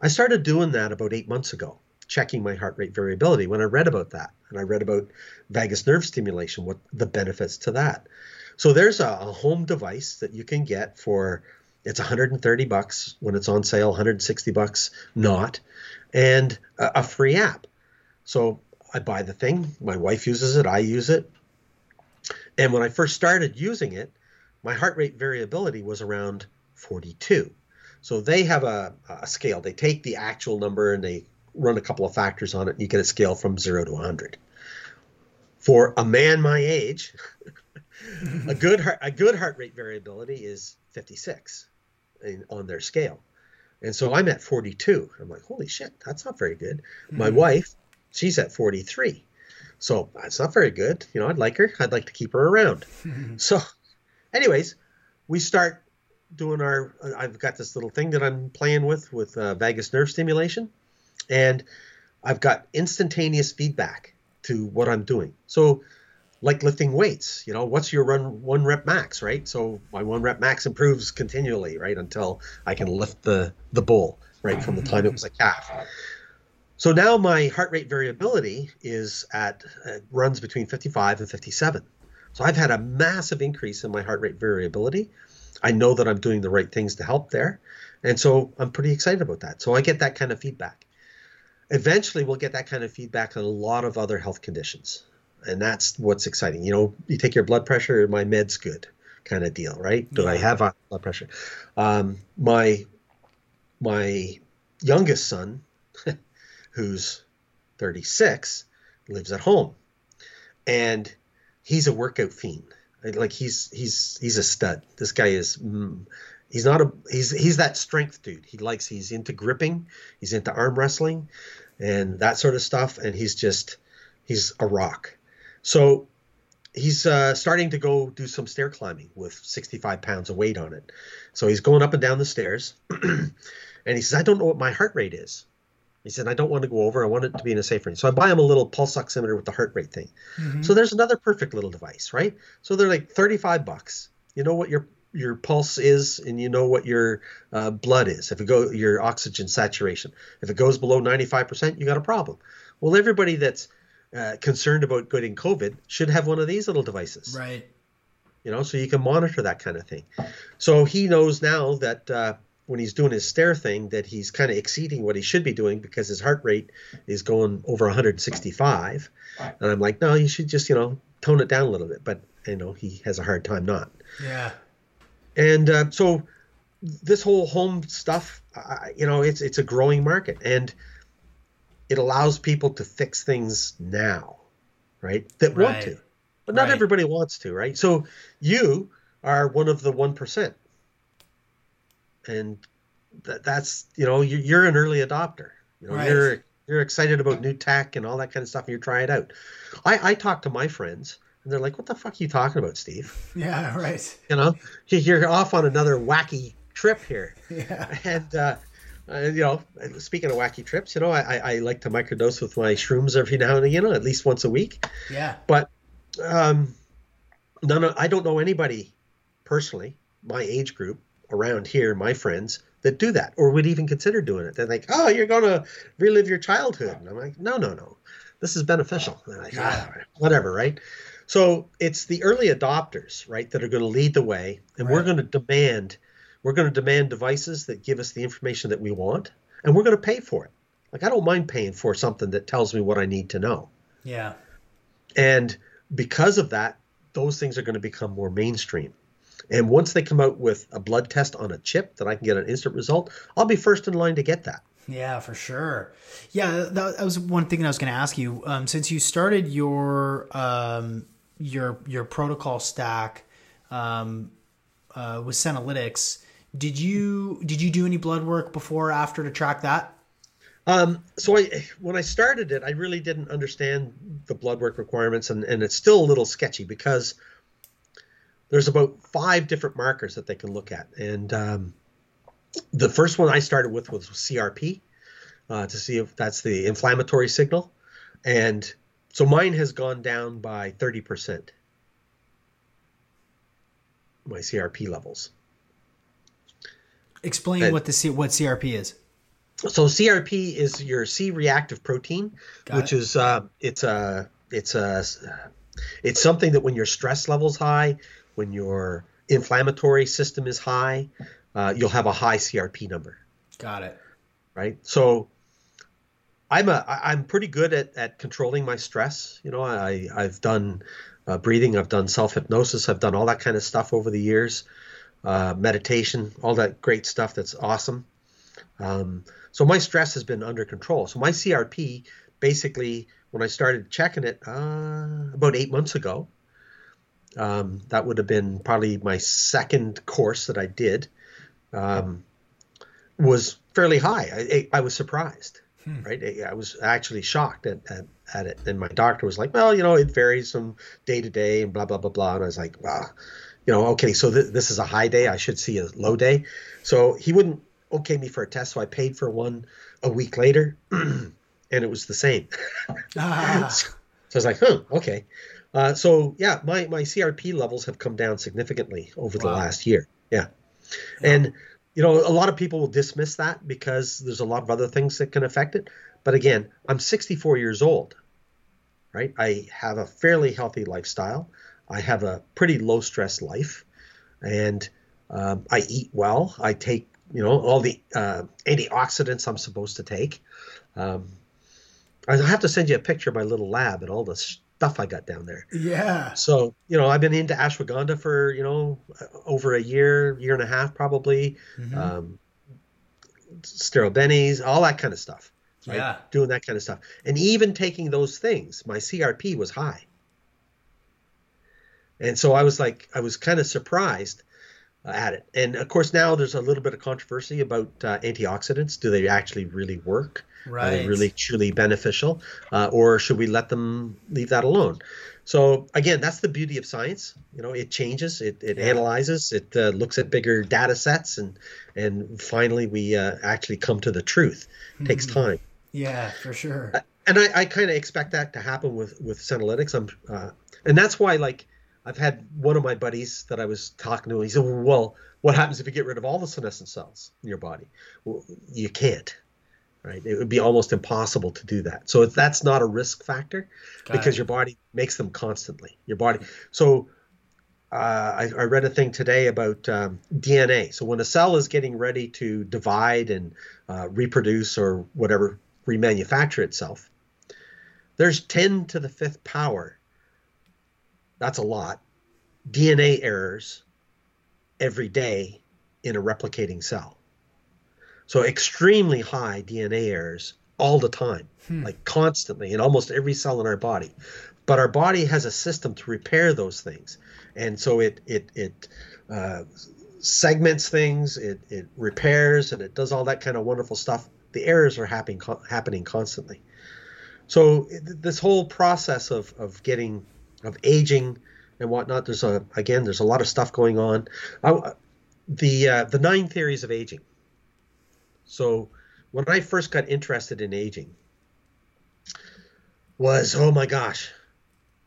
I started doing that about 8 months ago. Checking my heart rate variability when I read about that. And I read about vagus nerve stimulation, what the benefits to that. So there's a home device that you can get for, it's $130 when it's on sale, $160 not, and a free app. So I buy the thing, my wife uses it, I use it. And when I first started using it, my heart rate variability was around 42. So they have a scale. They take the actual number and they run a couple of factors on it, and you get a scale from 0 to 100. For a man my age, a good heart rate variability is 56 on their scale. And so I'm at 42. I'm like, holy shit, that's not very good. My wife, she's at 43. So that's not very good. You know, I'd like her. I'd like to keep her around. So anyways, we start doing our, I've got this little thing that I'm playing with vagus nerve stimulation. And I've got instantaneous feedback to what I'm doing. So like lifting weights, you know, what's your one rep max, right? So my one rep max improves continually, right? Until I can lift the bowl, right? From the time it was a calf. So now my heart rate variability is at, runs between 55 and 57. So I've had a massive increase in my heart rate variability. I know that I'm doing the right things to help there. And so I'm pretty excited about that. So I get that kind of feedback. Eventually, we'll get that kind of feedback on a lot of other health conditions. And that's what's exciting. You know, you take your blood pressure, my med's good kind of deal, right? Do I have high blood pressure? My youngest son, who's 36, lives at home. And he's a workout fiend. Like he's a stud. This guy is, he's that strength dude. He's into gripping, he's into arm wrestling and that sort of stuff. And he's a rock. So he's starting to go do some stair climbing with 65 pounds of weight on it. So he's going up and down the stairs and he says, I don't know what my heart rate is. He said, I don't want to go over. I want it to be in a safe range. So I buy him a little pulse oximeter with the heart rate thing. So there's another perfect little device, right? So they're like $35. You know what your pulse is and you know what your blood is. If it go your oxygen saturation, if it goes below 95%, you got a problem. Well, everybody that's concerned about getting COVID should have one of these little devices. Right. You know, so you can monitor that kind of thing. So he knows now that when he's doing his stair thing that he's kind of exceeding what he should be doing because his heart rate is going over 165. And I'm like, no, you should just, you know, tone it down a little bit. But, you know, he has a hard time not. Yeah. And so this whole home stuff, you know, it's a growing market. And it allows people to fix things now, right, that want to. But not everybody wants to, right? So you are one of the 1%. And that's, you know, you're an early adopter. You know, you're excited about new tech and all that kind of stuff, and you're trying it out. I talk to my friends, and they're like, what the fuck are you talking about, Steve? Yeah, right. You know, you're off on another wacky trip here. Yeah. And, you know, speaking of wacky trips, you know, I like to microdose with my shrooms every now and again, at least once a week. Yeah. But no, I don't know anybody personally, my age group, around here, my friends that do that or would even consider doing it. They're like, oh, you're going to relive your childhood. And I'm like, no. This is beneficial. And they're like, whatever, right? So it's the early adopters, right, that are going to lead the way. And we're going to demand devices that give us the information that we want. And we're going to pay for it. Like, I don't mind paying for something that tells me what I need to know. Yeah. And because of that, those things are going to become more mainstream. And once they come out with a blood test on a chip that I can get an instant result, I'll be first in line to get that. Yeah, for sure. Yeah, that was one thing that I was going to ask you. Since you started your protocol stack with Senolytics, did you do any blood work before or after to track that? So when I started it, I really didn't understand the blood work requirements, and it's still a little sketchy because there's about 5 different markers that they can look at. And the first one I started with was CRP to see if that's the inflammatory signal. And so mine has gone down by 30%, my CRP levels. Explain what CRP is. So CRP is your C-reactive protein, which is something that when your stress level's high, when your inflammatory system is high, you'll have a high CRP number. Got it. Right. So I'm pretty good at controlling my stress. You know, I've done breathing. I've done self-hypnosis. I've done all that kind of stuff over the years. meditation, all that great stuff. That's awesome. So my stress has been under control. So my CRP, basically, when I started checking it about 8 months ago, that would have been probably my second course that I did, was fairly high. I was surprised, right? I was actually shocked at it. And my doctor was like, well, you know, it varies from day to day and blah, blah, blah, blah. And I was like, wow, you know, okay, so this is a high day. I should see a low day. So he wouldn't okay me for a test. So I paid for one a week later and it was the same. So I was like, okay. So yeah, my CRP levels have come down significantly over the last year. Yeah. And, you know, a lot of people will dismiss that because there's a lot of other things that can affect it. But again, I'm 64 years old, right? I have a fairly healthy lifestyle. I have a pretty low stress life, and I eat well. I take, you know, all the antioxidants I'm supposed to take. I have to send you a picture of my little lab and all the stuff I got down there. Yeah. So, you know, I've been into ashwagandha for, you know, over a year, year and a half probably. Sterobennies, all that kind of stuff. Right? Yeah. Doing that kind of stuff. And even taking those things, my CRP was high. And so I was like, I was kind of surprised at it. And of course, now there's a little bit of controversy about antioxidants. Do they actually really work? Right. Are they really truly beneficial? Or should we let them leave that alone? So again, that's the beauty of science. You know, it changes, it analyzes, it looks at bigger data sets, and finally we actually come to the truth. It takes time. Yeah, for sure. And I kind of expect that to happen with Senolytics. And that's why, like, I've had one of my buddies that I was talking to, he said, well, what happens if you get rid of all the senescent cells in your body? Well, you can't, right? It would be almost impossible to do that. So that's not a risk factor because your body makes them constantly. Your body. So I read a thing today about DNA. So when a cell is getting ready to divide and reproduce or whatever, remanufacture itself, there's 10 to the fifth power. That's a lot. DNA errors every day in a replicating cell. So extremely high DNA errors all the time, like constantly in almost every cell in our body. But our body has a system to repair those things. And so it segments things, it repairs, and it does all that kind of wonderful stuff. The errors are happening constantly. So this whole process of getting... of aging and whatnot. There's a lot of stuff going on. The 9 theories of aging. So when I first got interested in aging was, oh my gosh,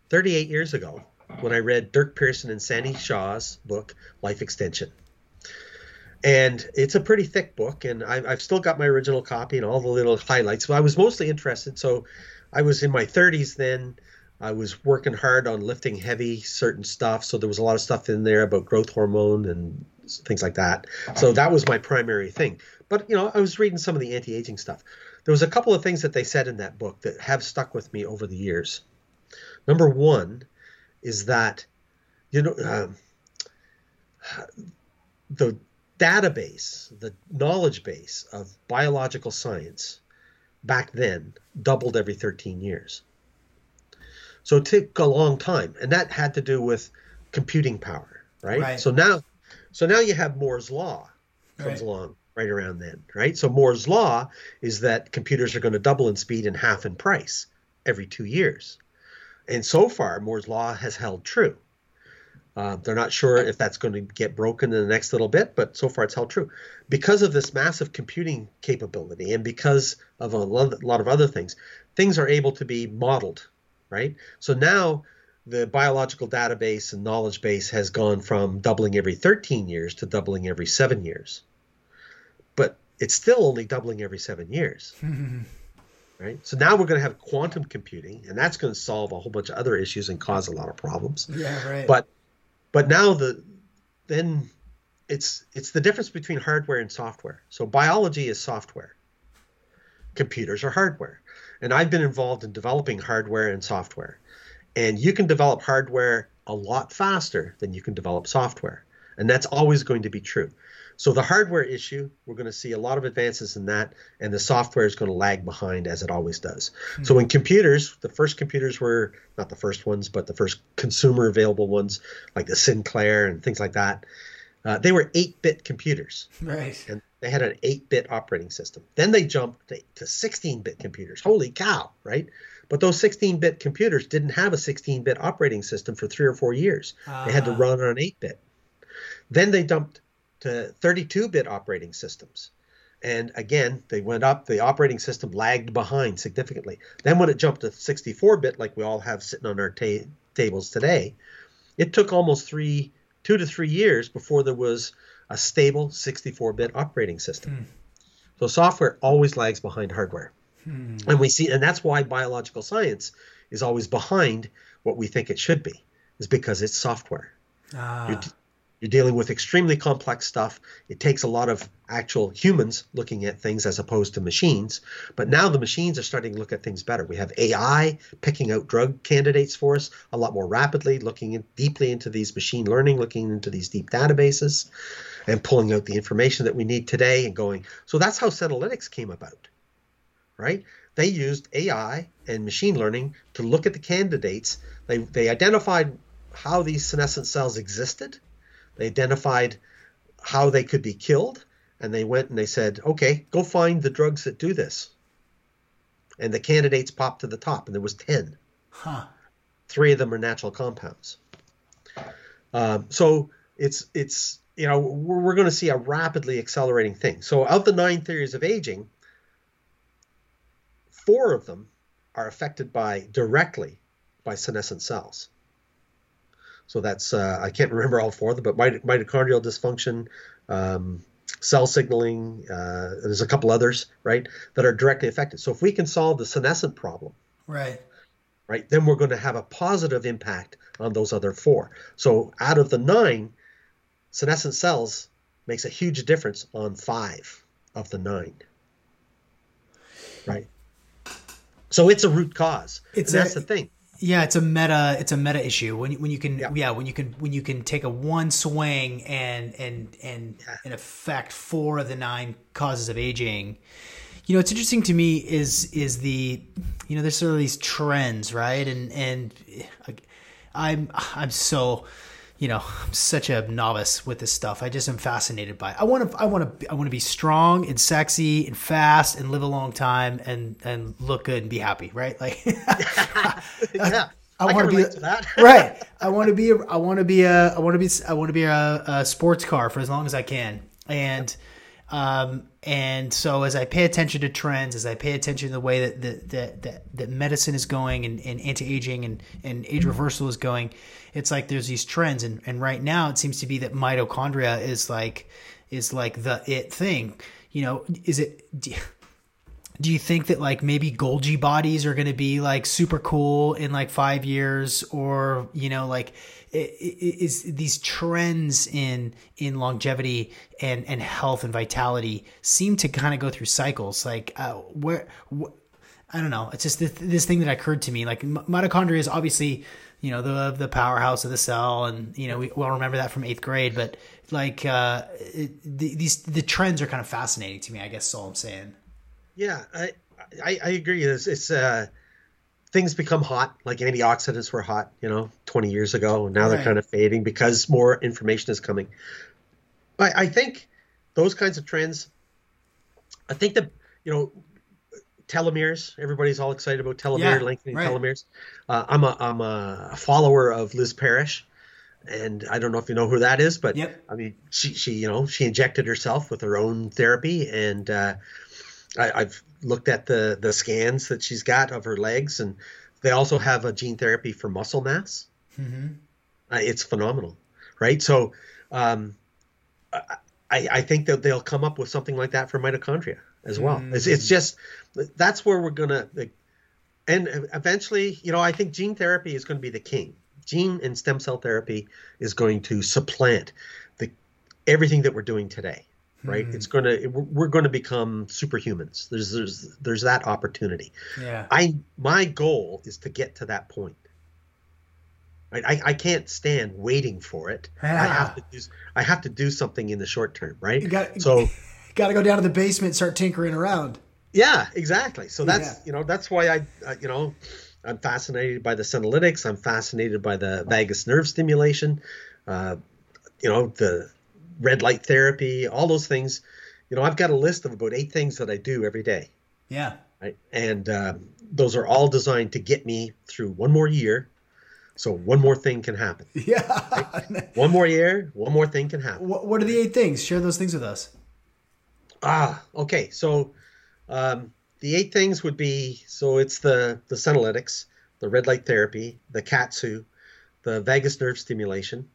38 years ago when I read Dirk Pearson and Sandy Shaw's book, Life Extension. And it's a pretty thick book, and I've still got my original copy and all the little highlights. So I was mostly interested. So I was in my 30s then. I was working hard on lifting heavy certain stuff. So there was a lot of stuff in there about growth hormone and things like that. So that was my primary thing. But, you know, I was reading some of the anti-aging stuff. There was a couple of things that they said in that book that have stuck with me over the years. Number one is that, you know, the database, the knowledge base of biological science back then doubled every 13 years. So it took a long time, and that had to do with computing power, right? So now you have Moore's Law comes along right around then, right? So Moore's Law is that computers are going to double in speed and half in price every 2 years. And so far, Moore's Law has held true. They're not sure if that's going to get broken in the next little bit, but so far it's held true. Because of this massive computing capability and because of a lot of other things, things are able to be modeled. Right. So now the biological database and knowledge base has gone from doubling every 13 years to doubling every 7 years. But it's still only doubling every 7 years. Right. So now we're going to have quantum computing, and that's going to solve a whole bunch of other issues and cause a lot of problems. Yeah, right. But now it's the difference between hardware and software. So biology is software. Computers are hardware. And I've been involved in developing hardware and software. And you can develop hardware a lot faster than you can develop software. And that's always going to be true. So the hardware issue, we're going to see a lot of advances in that, and the software is going to lag behind as it always does. Mm-hmm. So when computers, the first computers were, not the first ones, but the first consumer available ones, like the Sinclair and things like that, they were 8-bit computers. Right. And they had an 8-bit operating system. Then they jumped to 16-bit computers. Holy cow, right? But those 16-bit computers didn't have a 16-bit operating system for 3 or 4 years. They had to run on an 8-bit. Then they dumped to 32-bit operating systems. And again, they went up. The operating system lagged behind significantly. Then when it jumped to 64-bit, like we all have sitting on our tables today, it took almost 2 to 3 years before there was a stable 64-bit operating system. So software always lags behind hardware. And we see, and that's why biological science is always behind what we think it should be, is because it's software. You're dealing with extremely complex stuff. It takes a lot of actual humans looking at things as opposed to machines. But now the machines are starting to look at things better. We have AI picking out drug candidates for us a lot more rapidly, looking deeply into these machine learning, looking into these deep databases and pulling out the information that we need today and going. So that's how Senolytics came about, right? They used AI and machine learning to look at the candidates. They identified how these senescent cells existed. They identified how they could be killed, and they went and they said, okay, go find the drugs that do this. And the candidates popped to the top, and there was 10. 3 of them are natural compounds. So it's you know, we're going to see a rapidly accelerating thing. So of the 9 theories of aging, 4 of them are affected directly by senescent cells. So that's, I can't remember all 4 of them, but mitochondrial dysfunction, cell signaling, there's a couple others, right, that are directly affected. So if we can solve the senescent problem, right, then we're going to have a positive impact on those other 4. So out of the 9, senescent cells makes a huge difference on 5 of the 9, right? So it's a root cause. That's the thing. Yeah, it's a meta issue when you can take a one swing and affect 4 of the 9 causes of aging. You know, it's interesting to me is the, you know, there's sort of these trends, right? And I'm so, you know, I'm such a novice with this stuff. I just am fascinated by it. I want to be strong and sexy and fast and live a long time and look good and be happy, right? Like, yeah, I want to be to that. Right. I want to be a sports car for as long as I can. And so as I pay attention to trends, as I pay attention to the way that medicine is going and anti-aging and age reversal is going, it's like there's these trends. And right now it seems to be that mitochondria is like the it thing. You know, is it, do you think that like maybe Golgi bodies are going to be like super cool in like 5 years, or, you know, like is these trends in longevity and health and vitality seem to kind of go through cycles? Like I don't know. It's just this thing that occurred to me, like mitochondria is obviously, you know, the powerhouse of the cell. And, you know, we all remember that from 8th grade, but like the trends are kind of fascinating to me, I guess is all I'm saying. Yeah, I agree. It's things become hot, like antioxidants were hot, you know, 20 years ago, and now they're kind of fading because more information is coming. But I think those kinds of trends, I think that, you know, telomeres, everybody's all excited about lengthening telomeres. I'm a follower of Liz Parrish. And I don't know if you know who that is, but yep. I mean, she injected herself with her own therapy, and I've looked at the scans that she's got of her legs, and they also have a gene therapy for muscle mass. Mm-hmm. It's phenomenal, right? So I think that they'll come up with something like that for mitochondria as well. Mm-hmm. It's just that's where we're going to – and eventually, you know, I think gene therapy is going to be the king. Gene and stem cell therapy is going to supplant everything that we're doing today. Right. Mm. We're going to become superhumans. There's that opportunity. Yeah. My goal is to get to that point. right? I can't stand waiting for it. I have to do something in the short term, right? You got to go down to the basement and start tinkering around. Yeah, exactly. So that's, that's why I'm fascinated by the Senolytics. I'm fascinated by the vagus nerve stimulation, the red light therapy, all those things. I've got a list of about 8 things that I do every day. Yeah. Right. And those are all designed to get me through one more year. So one more thing can happen. Yeah. Right? One more year, one more thing can happen. What are the 8 things? Share those things with us. Okay. So the 8 things would be, so it's the Senolytics, the red light therapy, the KAATSU, the vagus nerve stimulation,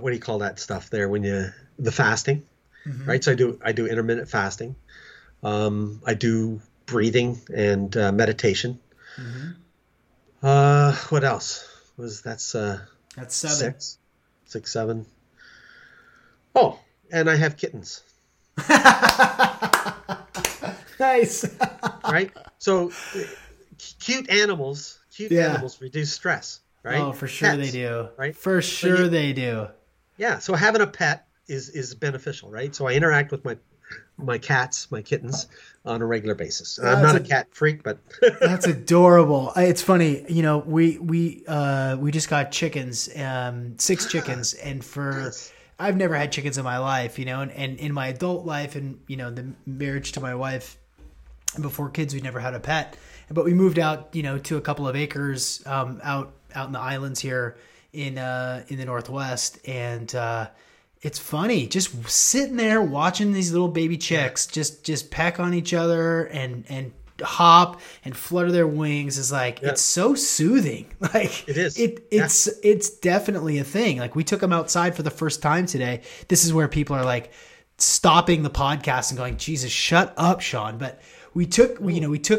what do you call that stuff there when the fasting, right? So I do intermittent fasting. I do breathing and meditation. What else was that's 7. 6, 7. Oh, and I have kittens. Nice. Right? So cute animals, reduce stress. Right? Oh, for sure. Pets, they do. Right? For sure. So they do. Yeah. So having a pet is beneficial, right? So I interact with my cats, my kittens on a regular basis. I'm not a cat freak, but that's adorable. It's funny. We just got chickens, 6 chickens. And I've never had chickens in my life, and in my adult life and, the marriage to my wife and before kids, we never had a pet, but we moved out, to a couple of acres, out in the islands here in the Northwest. And it's funny just sitting there watching these little baby chicks just peck on each other and hop and flutter their wings. Is like, it's so soothing. Like it is. It's definitely a thing. Like we took them outside for the first time today. This is where people are like stopping the podcast and going, Jesus, shut up, Sean. But we took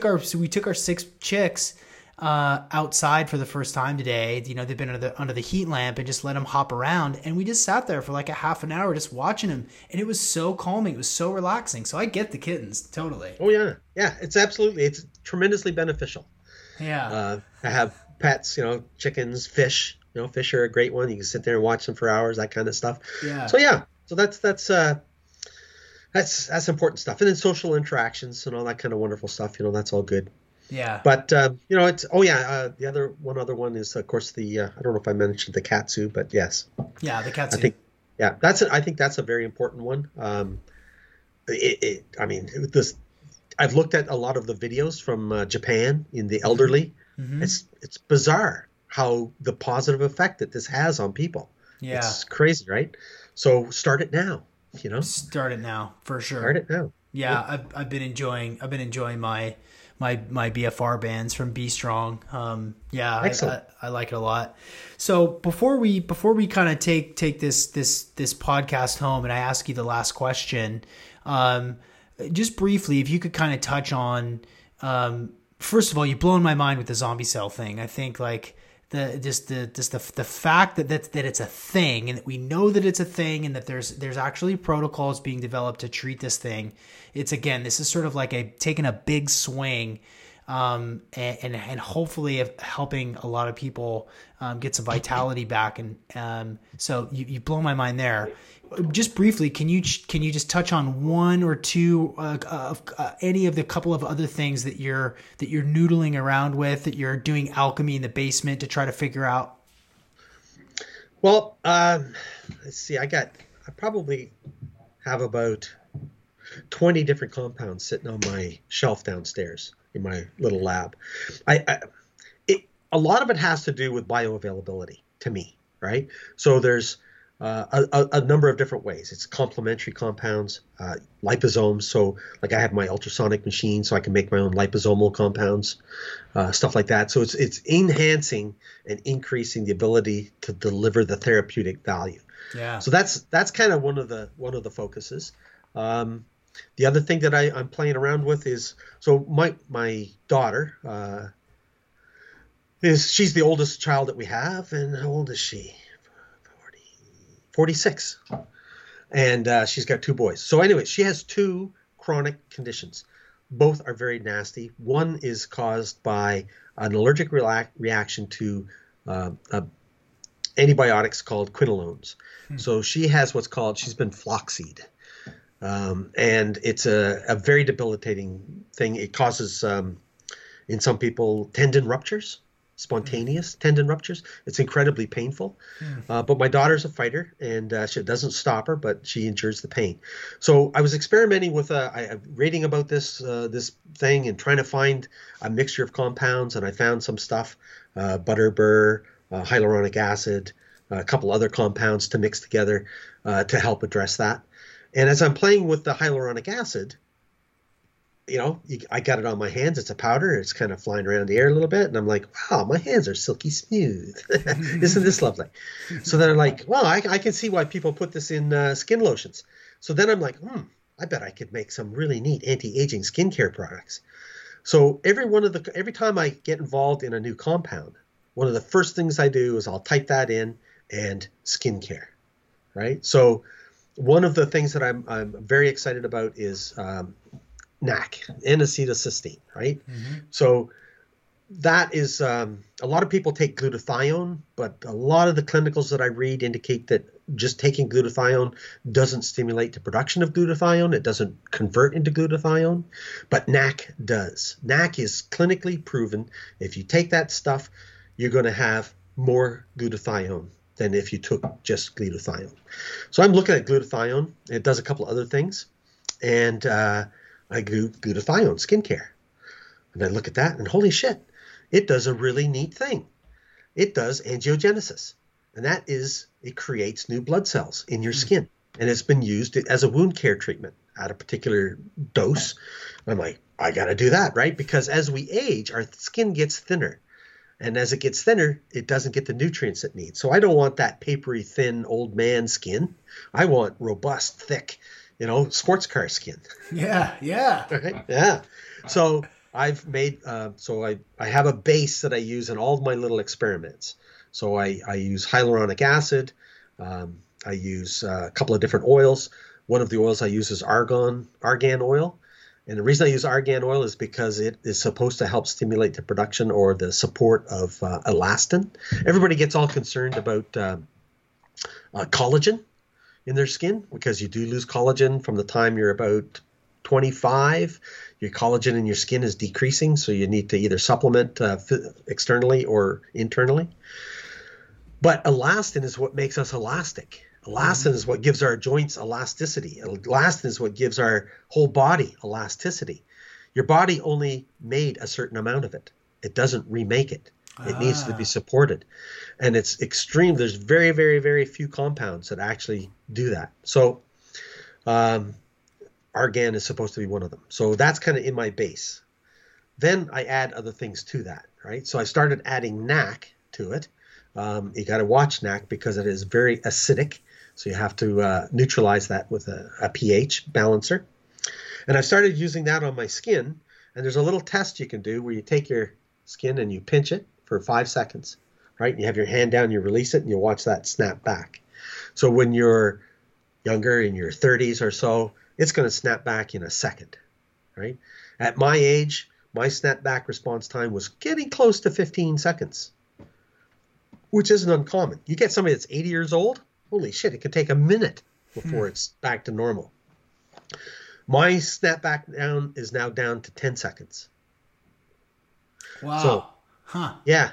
our 6 chicks outside for the first time today. They've been under the heat lamp, and just let them hop around, and we just sat there for like a half an hour just watching them, and it was so calming, it was so relaxing. So I get the kittens totally. Oh yeah, it's tremendously beneficial. Yeah. I have pets, chickens, fish. Fish are a great one. You can sit there and watch them for hours, that kind of stuff. Yeah. So that's important stuff, and then social interactions and all that kind of wonderful stuff. That's all good. Yeah. But, it's, the other one is, of course, the, I don't know if I mentioned the KAATSU, but yes. Yeah, the KAATSU. I think that's a very important one. I've looked at a lot of the videos from Japan in the elderly. Mm-hmm. It's bizarre how the positive effect that this has on people. Yeah. It's crazy, right? So start it now, Start it now, for sure. Start it now. Yeah. I've been enjoying my BFR bands from Be Strong. I like it a lot. So before we kind of take this podcast home, and I ask you the last question, just briefly, if you could kind of touch on, first of all, you've blown my mind with the zombie cell thing. I think like the fact that it's a thing, and that we know that it's a thing, and that there's actually protocols being developed to treat this thing. It's, again, this is sort of like taking a big swing, and hopefully helping a lot of people get some vitality back. And so you blow my mind there. Just briefly, can you just touch on one or two any of the couple of other things that you're noodling around with, that you're doing alchemy in the basement to try to figure out? Well, let's see. I probably have about 20 different compounds sitting on my shelf downstairs in my little lab. A lot of it has to do with bioavailability to me, right? So there's a number of different ways. It's complementary compounds, liposomes. So like I have my ultrasonic machine, so I can make my own liposomal compounds, stuff like that. So it's enhancing and increasing the ability to deliver the therapeutic value. Yeah. So that's kind of one of the focuses. The other thing that I'm playing around with is, so my daughter, she's the oldest child that we have. And how old is she? 46. And she's got 2 boys. So anyway, she has 2 chronic conditions, Both are very nasty. One is caused by an allergic reaction to antibiotics called quinolones. So she has what's called, she's been floxied. And it's a very debilitating thing. It causes, in some people, tendon ruptures, spontaneous tendon ruptures. It's incredibly painful. But my daughter's a fighter, and she doesn't stop her, but she endures the pain. So I was experimenting with, reading about this this thing and trying to find a mixture of compounds, and I found some stuff, butterbur, hyaluronic acid, a couple other compounds to mix together to help address that. And as I'm playing with the hyaluronic acid, you know, I got it on my hands. It's a powder. It's kind of flying around the air a little bit. And I'm like, wow, my hands are silky smooth. Isn't this lovely? So then I'm like, well, I can see why people put this in skin lotions. So then I'm like, I bet I could make some really neat anti-aging skincare products. So every time I get involved in a new compound, one of the first things I do is I'll type that in and skincare, right? So one of the things that I'm very excited about is NAC, N-acetylcysteine, right? So that is, a lot of people take glutathione, but a lot of the clinicals that I read indicate that just taking glutathione doesn't stimulate the production of glutathione. It doesn't convert into glutathione, but NAC does. NAC is clinically proven. If you take that stuff, you're going to have more glutathione than if you took just glutathione. So I'm looking at glutathione. It does a couple other things. And I do glutathione skincare. And I look at that and holy shit, it does a really neat thing. It does angiogenesis. And that is, it creates new blood cells in your skin. And it's been used as a wound care treatment at a particular dose. And I'm like, I got to do that, right? Because as we age, our skin gets thinner. And as it gets thinner, it doesn't get the nutrients it needs. So I don't want that papery, thin, old man skin. I want robust, thick, you know, sports car skin. Yeah. Right? Yeah. So I've made, I have a base that I use in all of my little experiments. So I use hyaluronic acid. I use a couple of different oils. One of the oils I use is argan oil. And the reason I use argan oil is because it is supposed to help stimulate the production or the support of elastin. Everybody gets all concerned about collagen in their skin, because you do lose collagen from the time you're about 25. Your collagen in your skin is decreasing, so you need to either supplement externally or internally. But elastin is what makes us elastic. Elastin is what gives our joints elasticity. Elastin is what gives our whole body elasticity. Your body only made a certain amount of it. It doesn't remake it. It needs to be supported. And it's extreme. There's very, very, very few compounds that actually do that. So argan is supposed to be one of them. So that's kind of in my base. Then I add other things to that, right? So I started adding NAC to it. You got to watch NAC because it is very acidic. So you have to neutralize that with a pH balancer. And I've started using that on my skin. And there's a little test you can do where you take your skin and you pinch it for 5 seconds, right? And you have your hand down, you release it, and you watch that snap back. So when you're younger, in your 30s or so, it's going to snap back in a second, right? At my age, my snap back response time was getting close to 15 seconds, which isn't uncommon. You get somebody that's 80 years old, holy shit, it could take a minute before it's back to normal. My snapback down is now down to 10 seconds. Wow. So, yeah.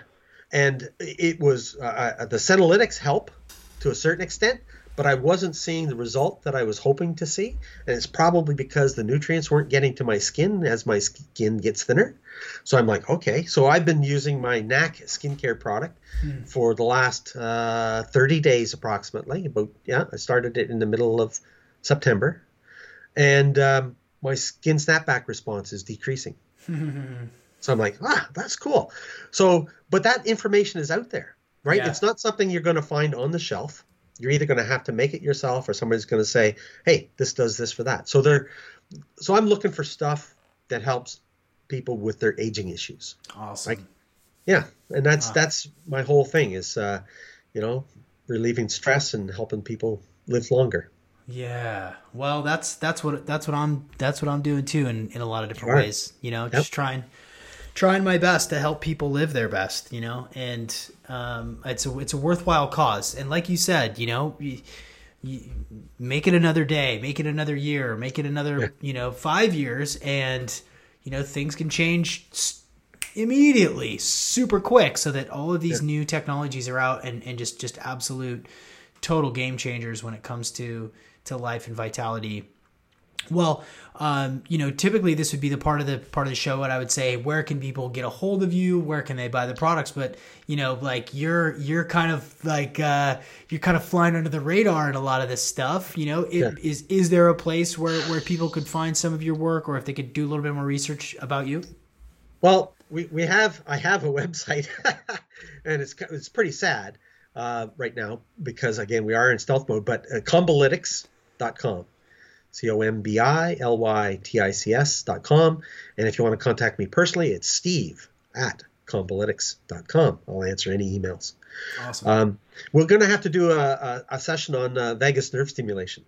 And it was, the Senolytics help to a certain extent, but I wasn't seeing the result that I was hoping to see. And it's probably because the nutrients weren't getting to my skin as my skin gets thinner. So I'm like, okay. So I've been using my NAC skincare product for the last 30 days approximately. I started it in the middle of September. And my skin snapback response is decreasing. So I'm like, that's cool. So, but that information is out there, right? Yeah. It's not something you're going to find on the shelf. You're either going to have to make it yourself, or somebody's going to say, hey, this does this for that. So I'm looking for stuff that helps people with their aging issues. Awesome. And that's my whole thing is, relieving stress and helping people live longer. Yeah. Well, that's what I'm doing too, in a lot of different ways, you know, just trying my best to help people live their best, you know, and it's a worthwhile cause. And like you said, you know, you make it another day, make it another year, make it another, 5 years, and, you know, things can change immediately, super quick, so that all of these new technologies are out and just absolute total game changers when it comes to life and vitality. Well, typically this would be the part of the show what I would say, where can people get a hold of you? Where can they buy the products? But, you know, like you're kind of like, you're kind of flying under the radar in a lot of this stuff, you know, is there a place where people could find some of your work, or if they could do a little bit more research about you? Well, I have a website and it's pretty sad, right now, because again, we are in stealth mode, but Combolytics.com. Combilitics.com. And if you want to contact me personally, it's steve@combolytics.com. I'll answer any emails. Awesome. We're going to have to do a session on vagus nerve stimulation.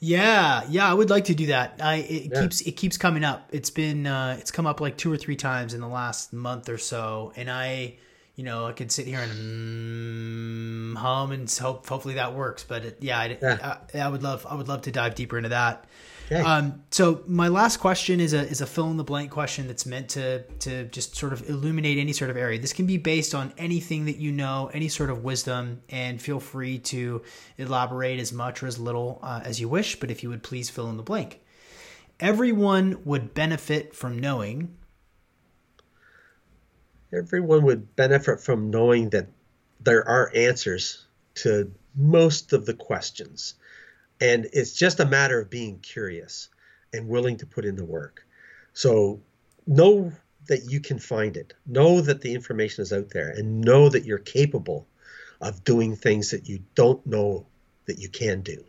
Yeah, I would like to do that. It keeps coming up. It's been it's come up like 2 or 3 times in the last month or so, and I could sit here and hum and hopefully that works. But I would love to dive deeper into that. Okay. So my last question is a fill in the blank question that's meant to just sort of illuminate any sort of area. This can be based on anything that you know, any sort of wisdom, and feel free to elaborate as much or as little as you wish. But if you would please fill in the blank. Everyone would benefit from knowing that there are answers to most of the questions. And it's just a matter of being curious and willing to put in the work. So know that you can find it. Know that the information is out there, and know that you're capable of doing things that you don't know that you can do.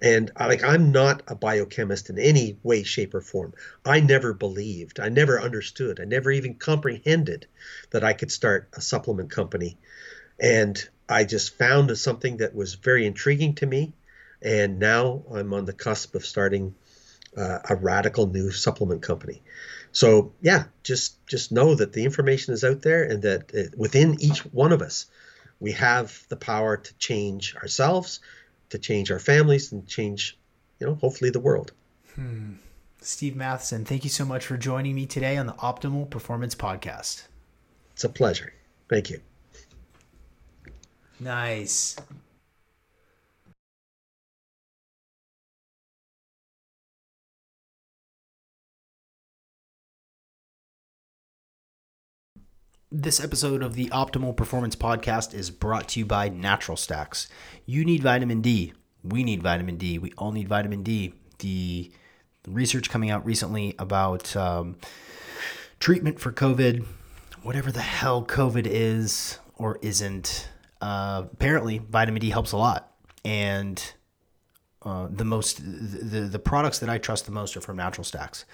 And I'm not a biochemist in any way, shape, or form. I never believed, I never understood, I never even comprehended that I could start a supplement company. And I just found something that was very intriguing to me. And now I'm on the cusp of starting a radical new supplement company. So just know that the information is out there, and that within each one of us, we have the power to change ourselves, to change our families, and change, hopefully the world. Steve Matheson, thank you so much for joining me today on the Optimal Performance Podcast. It's a pleasure. Thank you. Nice. This episode of the Optimal Performance Podcast is brought to you by Natural Stacks. You need vitamin D. We need vitamin D. We all need vitamin D. The research coming out recently about treatment for COVID, whatever the hell COVID is or isn't, apparently vitamin D helps a lot. And the products that I trust the most are from Natural Stacks.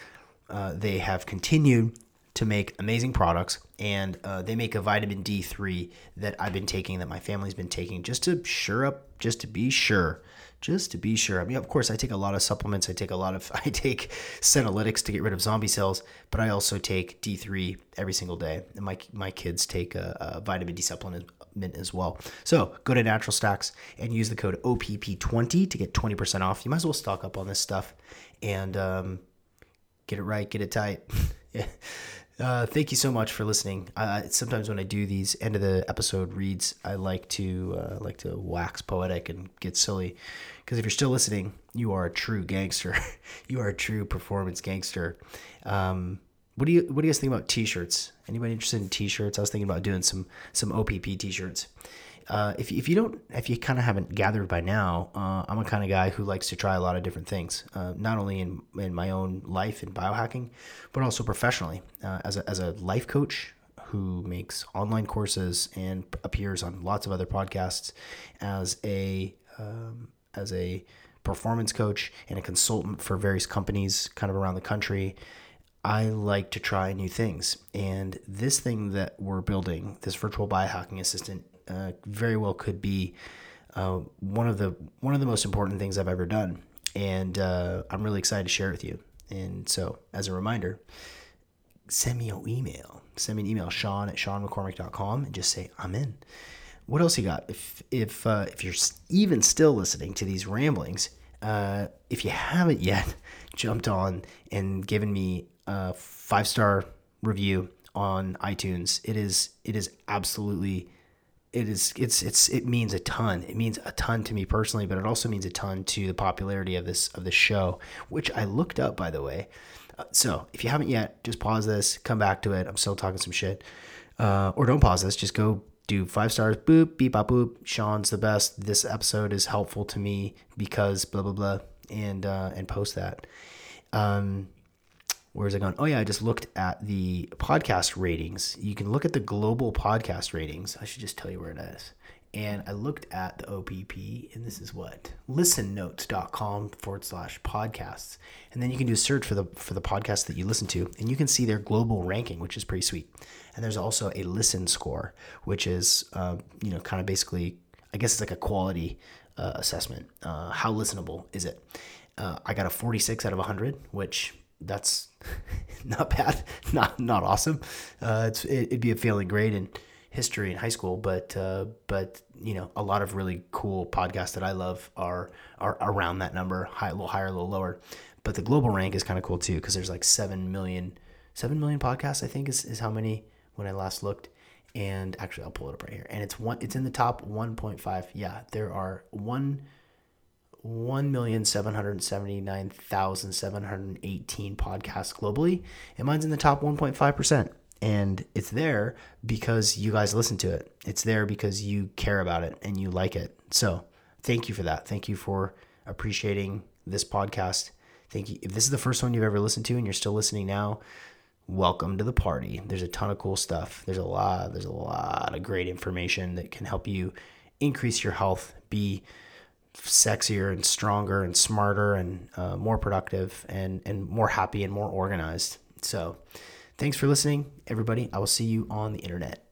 They have continued to make amazing products, and they make a vitamin D3 that I've been taking, that my family's been taking, just to be sure. I mean, of course, I take a lot of supplements. I take Senolytics to get rid of zombie cells, but I also take D3 every single day. And my kids take a vitamin D supplement as well. So go to Natural Stacks and use the code OPP20 to get 20% off. You might as well stock up on this stuff and get it right, get it tight. Yeah. Thank you so much for listening. Sometimes when I do these end of the episode reads, I like to wax poetic and get silly, because if you're still listening, you are a true gangster. You are a true performance gangster. What do you guys think about t-shirts? Anybody interested in t-shirts? I was thinking about doing some OPP t-shirts. If you kind of haven't gathered by now, I'm a kind of guy who likes to try a lot of different things, not only in my own life and biohacking, but also professionally, as a life coach who makes online courses and appears on lots of other podcasts, as a performance coach and a consultant for various companies kind of around the country. I like to try new things, and this thing that we're building, this virtual biohacking assistant, very well could be one of the most important things I've ever done. And I'm really excited to share it with you. And so, as a reminder, send me an email. Send me an email, sean@seanmccormick.com, and just say, I'm in. What else you got? If you're even still listening to these ramblings, if you haven't yet jumped on and given me a 5-star review on iTunes, it means a ton. It means a ton to me personally, but it also means a ton to the popularity of this show, which I looked up, by the way. So if you haven't yet, just pause this, come back to it. I'm still talking some shit, or don't pause this. Just go do 5 stars. Boop, beep, bop, boop. Sean's the best. This episode is helpful to me because blah, blah, blah, and post that. Where's it going? Oh yeah, I just looked at the podcast ratings. You can look at the global podcast ratings. I should just tell you where it is. And I looked at the OPP, and this is what? listennotes.com/podcasts. And then you can do a search for the podcast that you listen to, and you can see their global ranking, which is pretty sweet. And there's also a listen score, which is kind of basically, I guess it's like a quality assessment. How listenable is it? I got a 46 out of 100, which that's not bad, not awesome. It'd be a failing grade in history in high school, but a lot of really cool podcasts that I love are around that number, high, a little higher, a little lower. But the global rank is kind of cool too, because there's like 7 million podcasts, I think is how many when I last looked. And actually, I'll pull it up right here. And it's in the top 1.5. Yeah, there are 1,779,718 podcasts globally, and mine's in the top 1.5%. And it's there because you guys listen to it. It's there because you care about it and you like it. So thank you for that. Thank you for appreciating this podcast. Thank you. If this is the first one you've ever listened to and you're still listening now, welcome to the party. There's a ton of cool stuff. There's a lot of great information that can help you increase your health, be sexier and stronger and smarter and more productive and more happy and more organized. So thanks for listening, everybody. I will see you on the internet.